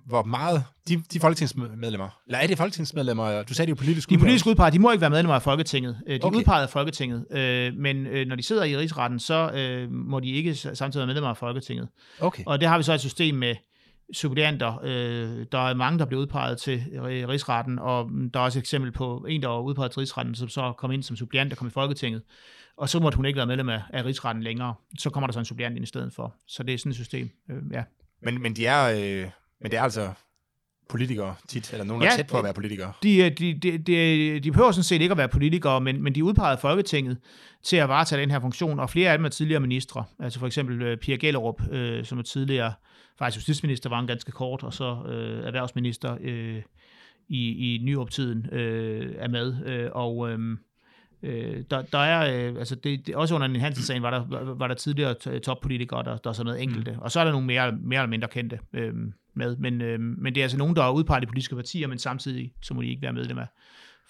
hvor meget de folketingsmedlemmer? Eller er det folketingsmedlemmer? Du sagde, de er politisk udpeget. De er politisk udpeget. De må ikke være medlemmer af Folketinget. De er udpeget af Folketinget. Men når de sidder i rigsretten, så må de ikke samtidig være medlemmer af Folketinget. Okay. Og det har vi så et system med suppleanter. Der er mange, der bliver udpeget til rigsretten, og der er også et eksempel på en, der var udpeget til rigsretten, som så kom ind som suppleant og kom i Folketinget. Og så måtte hun ikke være medlem af rigsretten længere. Så kommer der så en suppleant ind i stedet for. Så det er sådan et system, ja. Men det er altså politikere tit, eller nogen, der er tæt på at være politikere? De behøver sådan set ikke at være politikere, men de er udpeget af Folketinget til at varetage den her funktion, og flere af dem er tidligere ministre. Altså for eksempel Pia Gellerup, som er tidligere faktisk justitsminister, var en ganske kort, og så erhvervsminister i Nyrup-tiden er med, og Altså det, også under Ninn-Hansen-sagen var der tidligere toppolitikere, der sådan noget enkelte, og så er der nogle mere eller mindre kendte med, men det er altså nogen, der er udpeget i politiske partier, men samtidig så må de ikke være medlem af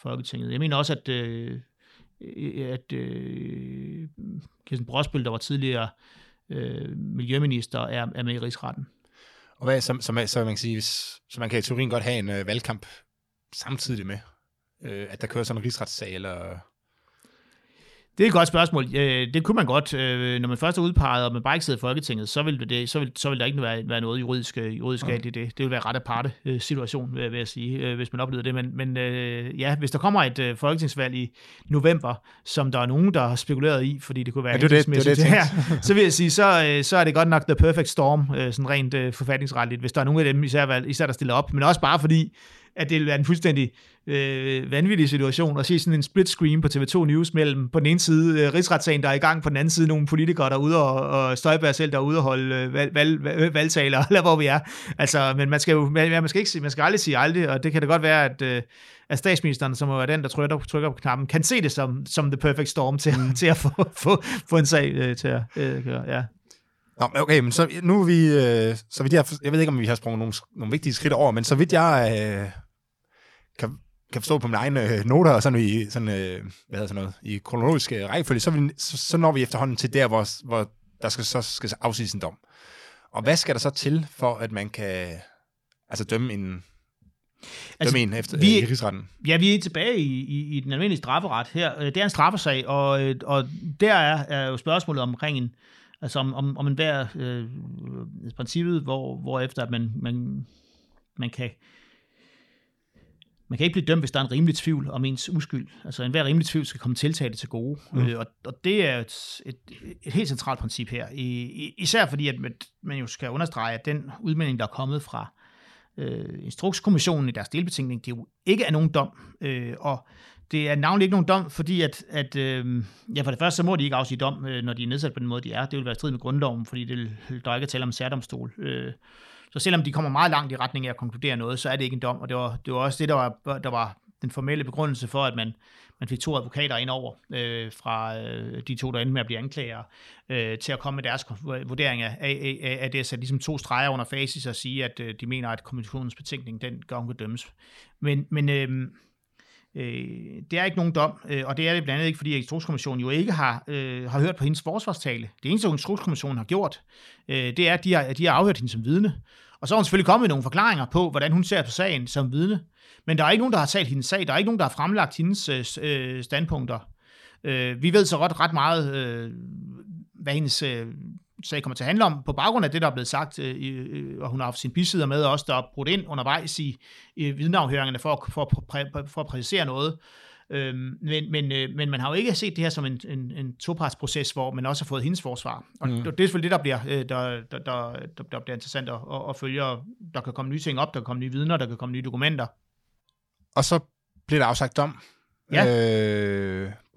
Folketinget. Jeg mener også, at Kirsten Brøsbøl, der var tidligere miljøminister, er med i rigsretten. Og hvad man kan i teorien godt have en valgkamp samtidig med, at der kører sådan en rigsretssag, eller... Det er et godt spørgsmål. Det kunne man godt. Når man først er udpeget, og man bare ikke sidder i Folketinget, så vil der ikke være noget juridisk galt i det. Det vil være ret aparte situation, vil jeg sige, hvis man oplever det. Men ja, hvis der kommer et folketingsvalg i november, som der er nogen, der har spekuleret i, fordi det kunne være det, så vil jeg sige, så er det godt nok the perfect storm, sådan rent forfatningsretligt, hvis der er nogen af dem, især der stiller op. Men også bare fordi, at det vil være en fuldstændig vanvittig situation at se sådan en split screen på TV2 News mellem på den ene side rigsretssagen, der er i gang, på den anden side nogle politikere derude, og Støjberg selv derude og holde valgtaler, eller hvor vi er. Altså, men man skal aldrig sige aldrig, og det kan da godt være, at statsministeren, som er den, der trykker på knappen, kan se det som the perfect storm til at få en sag til at køre, ja. Okay, men så nu er vi, jeg ved ikke, om vi har sprunget nogle vigtige skridt over, men så vidt jeg kan forstå på mine egne noter, og sådan i i kronologisk rækkefølge, så når vi efterhånden til der, hvor der skal afsiges en dom. Og hvad skal der så til, for at man kan dømme en... i rigsretten. Ja, vi er tilbage i den almindelige strafferet her. Det er en straffesag, og der er jo spørgsmålet omkring en... Altså om en hver princippet, hvorefter at man kan ikke blive dømt, hvis der er en rimelig tvivl om ens uskyld. Altså en hver rimelig tvivl skal komme tiltalte til gode. Og det er et helt centralt princip her. Især fordi, at man jo skal understrege, at den udmelding, der er kommet fra Instrukskommissionen i deres delbetænkning, det jo ikke er nogen dom. Og det er navnlig ikke nogen dom, fordi for det første, så må de ikke afsige dom, når de er nedsat på den måde, de er. Det vil være i strid med grundloven, fordi der er ikke tale om en særdomstol. Så selvom de kommer meget langt i retning af at konkludere noget, så er det ikke en dom, og det var også det, der var den formelle begrundelse for, at man fik 2 advokater ind over fra de 2, der endte med at blive anklagere, til at komme med deres vurdering af det, at sætte ligesom 2 streger under facis og sige, at de mener, at kommissionens betænkning, den gør, hun kan dømmes. Men det er ikke nogen dom, og det er det blandt andet ikke, fordi Instrukskommissionen jo ikke har hørt på hendes forsvarstale. Det eneste, Instrukskommissionen har gjort, det er, at de har afhørt hende som vidne. Og så har hun selvfølgelig kommet med nogle forklaringer på, hvordan hun ser på sagen som vidne. Men der er ikke nogen, der har talt hendes sag. Der er ikke nogen, der har fremlagt hendes standpunkter. Vi ved så ret meget, hvad hendes sag kommer til at handle om, på baggrund af det, der er blevet sagt, og hun har haft sine bisider med også, der er brudt ind undervejs i vidneafhøringerne for at præcisere noget. Men man har jo ikke set det her som en topartsproces, hvor man også har fået hendes forsvar. Og det er selvfølgelig det, der bliver interessant at følge. Der kan komme nye ting op, der kan komme nye vidner, der kan komme nye dokumenter. Og så bliver der afsagt dom. Ja.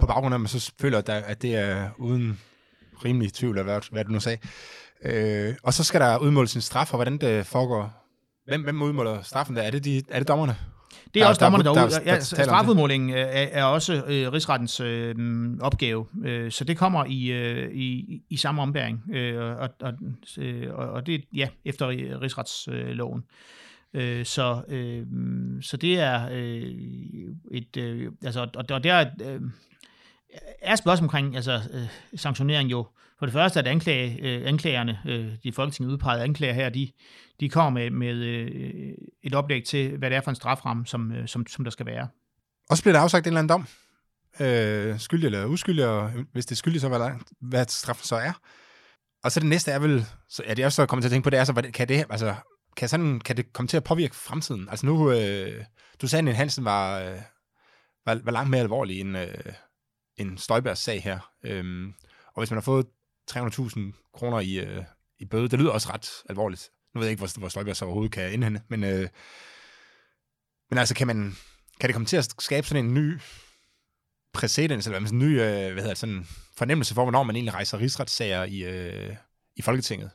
På baggrund af, at man så føler, at det er uden rimelig tvivl af, hvad du nu sagde. Og så skal der udmåles en straf, og hvordan det foregår. Hvem udmåler straffen der? Er det dommerne? Det er også dommerne derude. Ja, strafudmålingen er også rigsrettens opgave, så det kommer i samme ombæring, og det er efter rigsretsloven. Så det er der er spørgsmål omkring sanktionering jo. For det første, at anklagerne, de Folketinget udpegede anklager her, de kommer med et oplæg til, hvad det er for en straframme, som der skal være. Og så bliver der afsagt en eller anden dom. Skyldig eller uskyldig, og hvis det er skyldig, så hvad straffen så er. Og så det næste er vel, det er også kommet til at tænke på, det er så, kan det komme til at påvirke fremtiden? Altså nu, du sagde, at Ninn-Hansen var langt mere alvorlig end Støjbergs sag her. Og hvis man har fået 300.000 kroner i bøde, det lyder også ret alvorligt. Nu ved jeg ikke, hvor Støjberg så overhovedet kan indhente, men kan det komme til at skabe sådan en ny præcedens, eller en ny fornemmelse for, hvornår man egentlig rejser rigsretssager i Folketinget?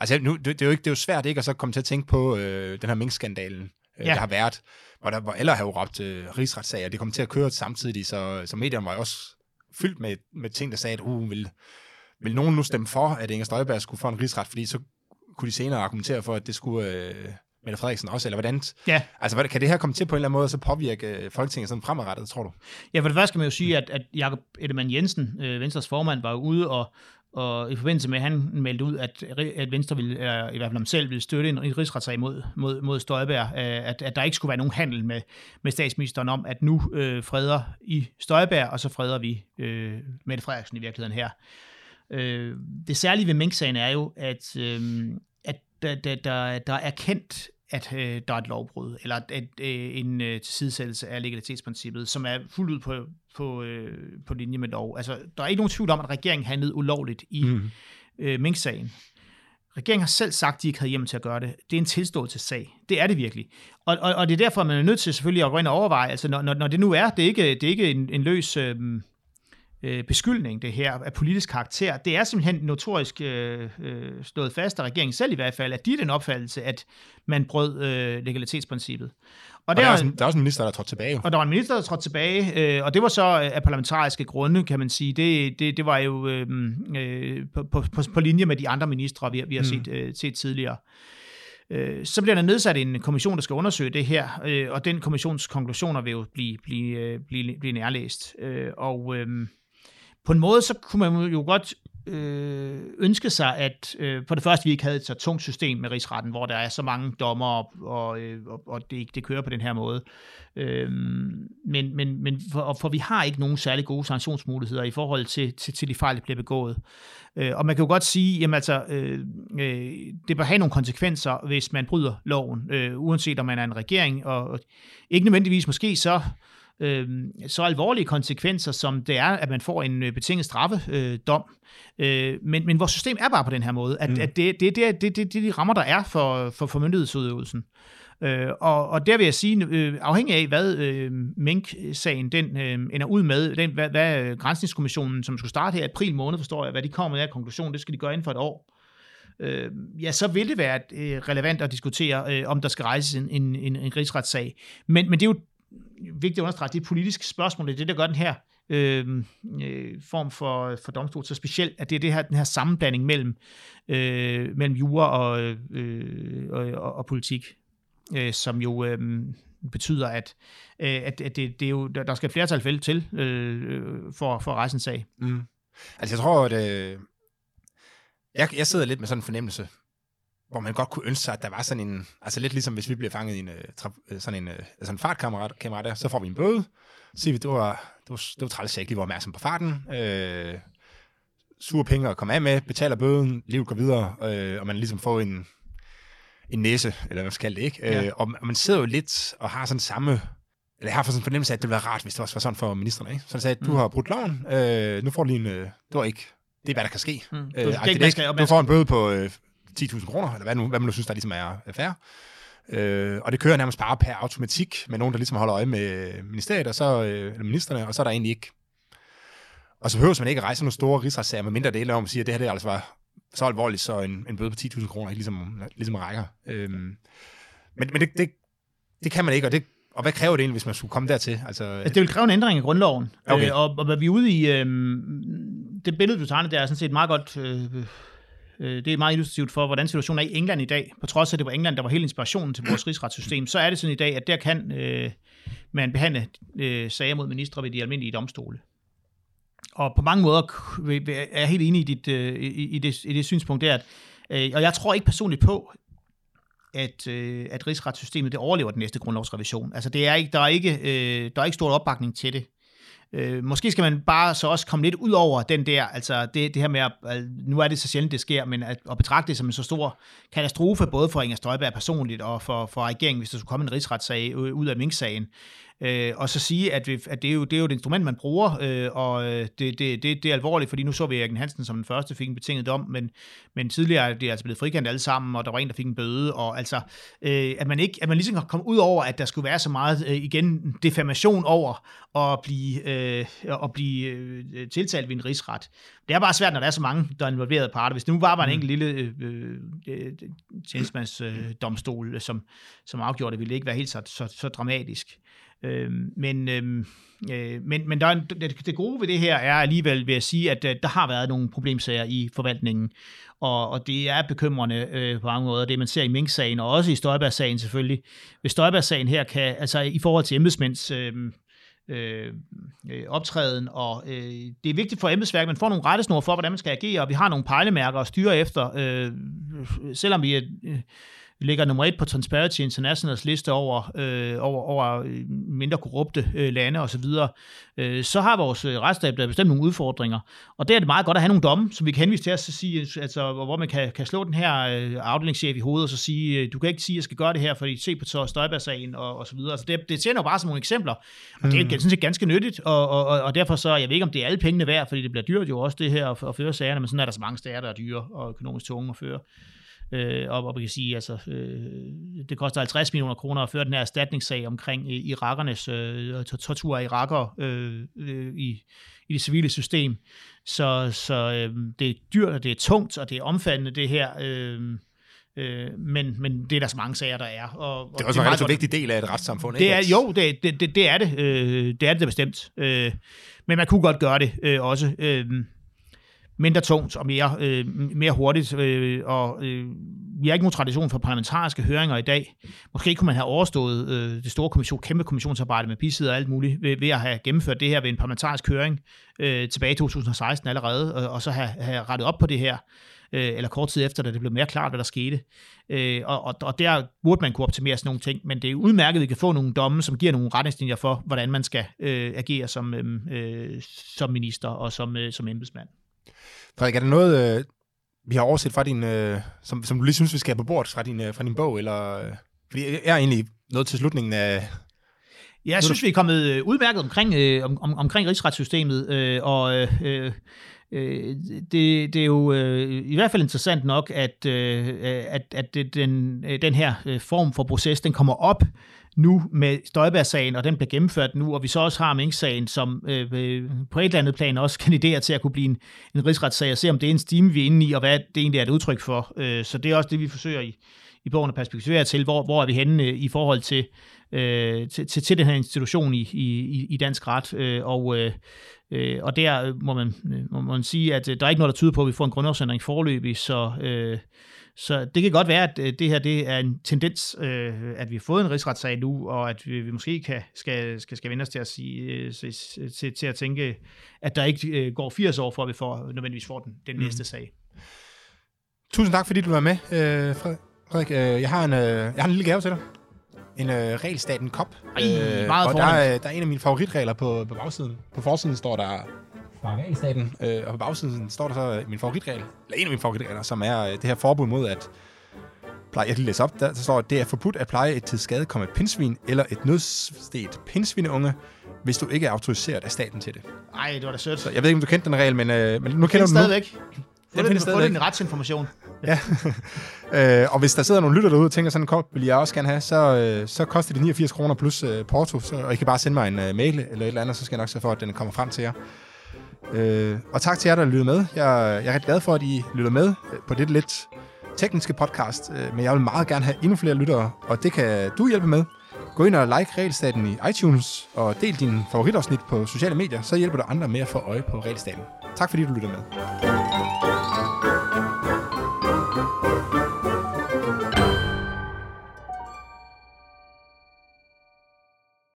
Altså nu, det er jo svært ikke at så komme til at tænke på den her minkskandalen, der har været, hvor alle har jo råbt rigsretssager. Det kom til at køre samtidig, så medierne var jo også fyldt med ting, der sagde, at vil nogen nu stemme for, at Inger Støjberg skulle få en rigsret, fordi så kunne de senere argumentere for, at det skulle Mette Frederiksen også, eller hvordan? Ja. Altså, kan det her komme til på en eller anden måde, og så påvirke Folketinget sådan fremadrettet, tror du? Ja, for det første kan man jo sige, at Jakob Ellemann Jensen, Venstres formand, var ude og i forbindelse med, at han meldte ud, at Venstre ville, i hvert fald om selv, ville støtte en rigsretssag mod Støjberg, at der ikke skulle være nogen handel med statsministeren om, at nu freder I Støjberg, og så freder vi Mette Frederiksen i virkeligheden her. Det særlige ved Mink-sagen er jo, at der er erkendt, at der er et lovbrud, eller en tilsidesættelse af legalitetsprincippet, som er fuldt ud på linje med lov. Altså, der er ikke nogen tvivl om, at regeringen handlede ulovligt i Mink-sagen. Regeringen har selv sagt, at de ikke havde hjemmel til at gøre det. Det er en tilståelsessag. Det er det virkelig. Og det er derfor, man er nødt til selvfølgelig at gå ind og overveje, altså når det nu er, det er ikke en løs beskyldning, det her, af politisk karakter. Det er simpelthen notorisk slået fast af regeringen selv i hvert fald, at de er den opfattelse, at man brød legalitetsprincippet. Og der er også en minister, der trådte tilbage. Og der var en minister, der trådte tilbage, og det var så af parlamentariske grunde, kan man sige. Det var jo på linje med de andre ministre, vi har set tidligere. Så bliver der nedsat en kommission, der skal undersøge det her, og den kommissions konklusioner vil jo blive nærlæst. Og på en måde, så kunne man jo godt ønske sig, at for det første, vi ikke havde et så tungt system med rigsretten, hvor der er så mange dommer, og det kører på den her måde. Men for vi har ikke nogen særlig gode sanktionsmuligheder i forhold til de fejl, der bliver begået. Og man kan jo godt sige, jamen altså, det bør have nogle konsekvenser, hvis man bryder loven, uanset om man er en regering, og ikke nødvendigvis måske så alvorlige konsekvenser, som det er, at man får en betinget straffedom. Men vores system er bare på den her måde, at det er de rammer, der er for myndighedsudøvelsen. Og der vil jeg sige, afhængig af, hvad Mink-sagen den ender ud med, hvad granskningskommissionen, som skulle starte her i april måned, forstår jeg, hvad de kommer med af konklusion, det skal de gøre inden for et år. Så vil det være relevant at diskutere, om der skal rejses en rigsretssag. Men det er jo vigtigt at understrege, det er et politisk spørgsmål, det er det, der gør den her form for domstol så specielt, at det er den her sammenblanding mellem jura og politik, som jo betyder, at det er jo, der skal flertal til for at rejse en sag. Mm. Altså jeg tror, at jeg sidder lidt med sådan en fornemmelse, hvor man godt kunne ønske sig, at der var sådan en, altså lidt ligesom hvis vi bliver fanget i en fartkammerat, så får vi en bøde, så siger vi, det var træls, jeg ikke lige var opmærksom på farten, sure penge at komme af med, betaler bøden, livet går videre, og man ligesom får en næse, eller hvad man skal kalde det, ikke? Ja. Og man sidder jo lidt og har sådan samme, eller jeg har sådan en fornemmelse af, at det ville være rart, hvis det også var sådan for ministerne, ikke? Så sagde, du har brudt loven, nu får du lige en, du har ikke, det er hvad der kan ske. Mm. Du får en bøde på 10.000 kroner, eller hvad man nu synes, der ligesom er fair. Og det kører nærmest bare per automatik, med nogen, der ligesom holder øje med ministeriet, og så, eller ministerne, og så er der egentlig ikke. Og så behøver man ikke at rejse nogle store rigsretssager, med mindre det, når man siger, at det her det altså var så alvorligt, så en bøde på 10.000 kroner ikke ligesom rækker. Men det kan man ikke, og hvad kræver det egentlig, hvis man skulle komme dertil? Altså, det vil kræve en ændring af grundloven. Okay. Og hvad vi er ude i, det billede, du tager, der er sådan set meget godt. Det er meget illustrativt for, hvordan situationen er i England i dag. På trods af, det var England, der var hele inspirationen til vores rigsretssystem, så er det sådan i dag, at der kan man behandle sager mod ministre ved de almindelige domstole. Og på mange måder er jeg helt enig i det synspunkt der. Og jeg tror ikke personligt på, at rigsretssystemet det overlever den næste grundlovsrevision. Altså, der er ikke stor opbakning til det. Måske skal man bare så også komme lidt ud over den der, altså det her med, at nu er det så sjældent, det sker, men at betragte det som en så stor katastrofe, både for Inger Støjberg personligt og for regeringen, hvis der skulle komme en rigsretssag ud af Mink-sagen. og så sige, at det er jo et instrument, man bruger, og det er alvorligt, fordi nu så vi Erik Ninn-Hansen som den første, fik en betinget dom, men tidligere er det altså blevet frikendt alle sammen, og der var en, der fik en bøde, og altså, at man ligesom kom ud over, at der skulle være så meget, igen, defamation over at blive tiltalt ved en rigsret. Det er bare svært, når der er så mange, der er involverede parter. Hvis det nu var bare en enkelt lille tjenestemandsdomstol, som afgjorde det, ville ikke være helt så dramatisk. Men der er det gode ved det her er alligevel, vil jeg sige, at der har været nogle problemsager i forvaltningen, og det er bekymrende på mange måder, det man ser i Mink-sagen, og også i Støjberg-sagen selvfølgelig. Hvis Støjberg-sagen her kan, altså i forhold til embedsmænds optræden, og det er vigtigt for embedsværket, man får nogle rettesnore for, hvordan man skal agere, og vi har nogle pejlemærker at styre efter, selvom vi ligger nummer 1 på Transparency Internationals liste over mindre korrupte lande osv., så har vores retsstat bestemt nogle udfordringer. Og der er det meget godt at have nogle domme, som vi kan henvise til at sige, altså, hvor man kan slå den her afdelingschef i hovedet og så sige, du kan ikke sige, at jeg skal gøre det her, fordi se på Støjberg-sagen og så videre. Altså, det tjener jo bare som nogle eksempler, og det er sådan set ganske nyttigt, og derfor så, jeg ved ikke, om det er alle pengene værd, fordi det bliver dyrt jo også det her at føre sagerne, men sådan er der så mange sager, der er dyre og økonomisk tunge at føre. Og man kan sige, altså, det koster 50 millioner kroner at føre den her erstatningssag omkring irakernes tortur af irakere i det civile system. Så det er dyrt, og det er tungt, og det er omfattende det her. Men det er der så mange sager, der er. Og det er også en meget vigtig del af et retssamfund, ikke? Det er det. Det er det bestemt. Men man kunne godt gøre det også. Mindre tungt og mere hurtigt, og vi har ikke nogen tradition for parlamentariske høringer i dag. Måske kunne man have overstået det store kæmpe kommissionsarbejde med bisidder og alt muligt, ved at have gennemført det her ved en parlamentarisk høring tilbage i 2016 allerede, og så have rettet op på det her, eller kort tid efter, da det blev mere klart, hvad der skete. Og der burde man kunne optimere sådan nogle ting, men det er udmærket, at vi kan få nogle domme, som giver nogle retningslinjer for, hvordan man skal agere som minister og som embedsmand. Frederik, er der noget, vi har overset fra din, som du lige synes, vi skal have på bordet fra din bog? Eller, fordi jeg er egentlig noget til slutningen af... Jeg synes, vi er kommet udmærket omkring rigsretssystemet, det er jo i hvert fald interessant nok, at den her form for proces, den kommer op nu med Støjberg-sagen, og den bliver gennemført nu, og vi så også har Mink-sagen, som på et eller andet plan også kandiderer til at kunne blive en rigsretssag, og se om det er en stime, vi er inde i, og hvad det egentlig er et udtryk for. Så det er også det, vi forsøger i bogen at perspektivere til, hvor er vi henne i forhold til den her institution i dansk ret, og der må man sige, at der er ikke noget, der tyder på, at vi får en grundlovsændring foreløbig, så det kan godt være, at det her det er en tendens, at vi har fået en rigsretssag nu, og at vi måske skal vende os til at sige, til at tænke, at der ikke går 80 år, for at vi nødvendigvis får den næste sag. Tusind tak, fordi du var med, Frederik. Jeg har en lille gave til dig. En regelstaten kop. Og der er en af mine favoritregler på bagsiden. På forsiden står der regelstaten, og på bagsiden står der så min favoritregel, eller en af mine favoritregler, som er det her forbud mod at pleje, jeg læser op, der så står, at det er forbudt at pleje et til skadekommet pindsvin eller et nødstedt pindsvineunge, hvis du ikke er autoriseret af staten til det. Nej, det var da sødt. Så jeg ved ikke, om du kendte den regel, men nu kender du den stadigvæk. Få det en retsinformation. Ja. Og hvis der sidder nogle lytter derude og tænker, sådan en kop vil jeg også gerne have, så koster det 89 kroner plus porto, og I kan bare sende mig en mail eller et eller andet, så skal jeg nok sørge for, at den kommer frem til jer. Og tak til jer, der lytter med. Jeg er ret glad for, at I lytter med på det lidt tekniske podcast, men jeg vil meget gerne have endnu flere lyttere, og det kan du hjælpe med. Gå ind og like Regelstaten i iTunes, og del din favoritafsnit på sociale medier, så hjælper du andre med at få øje på Regelstaten. Tak fordi du lytter med.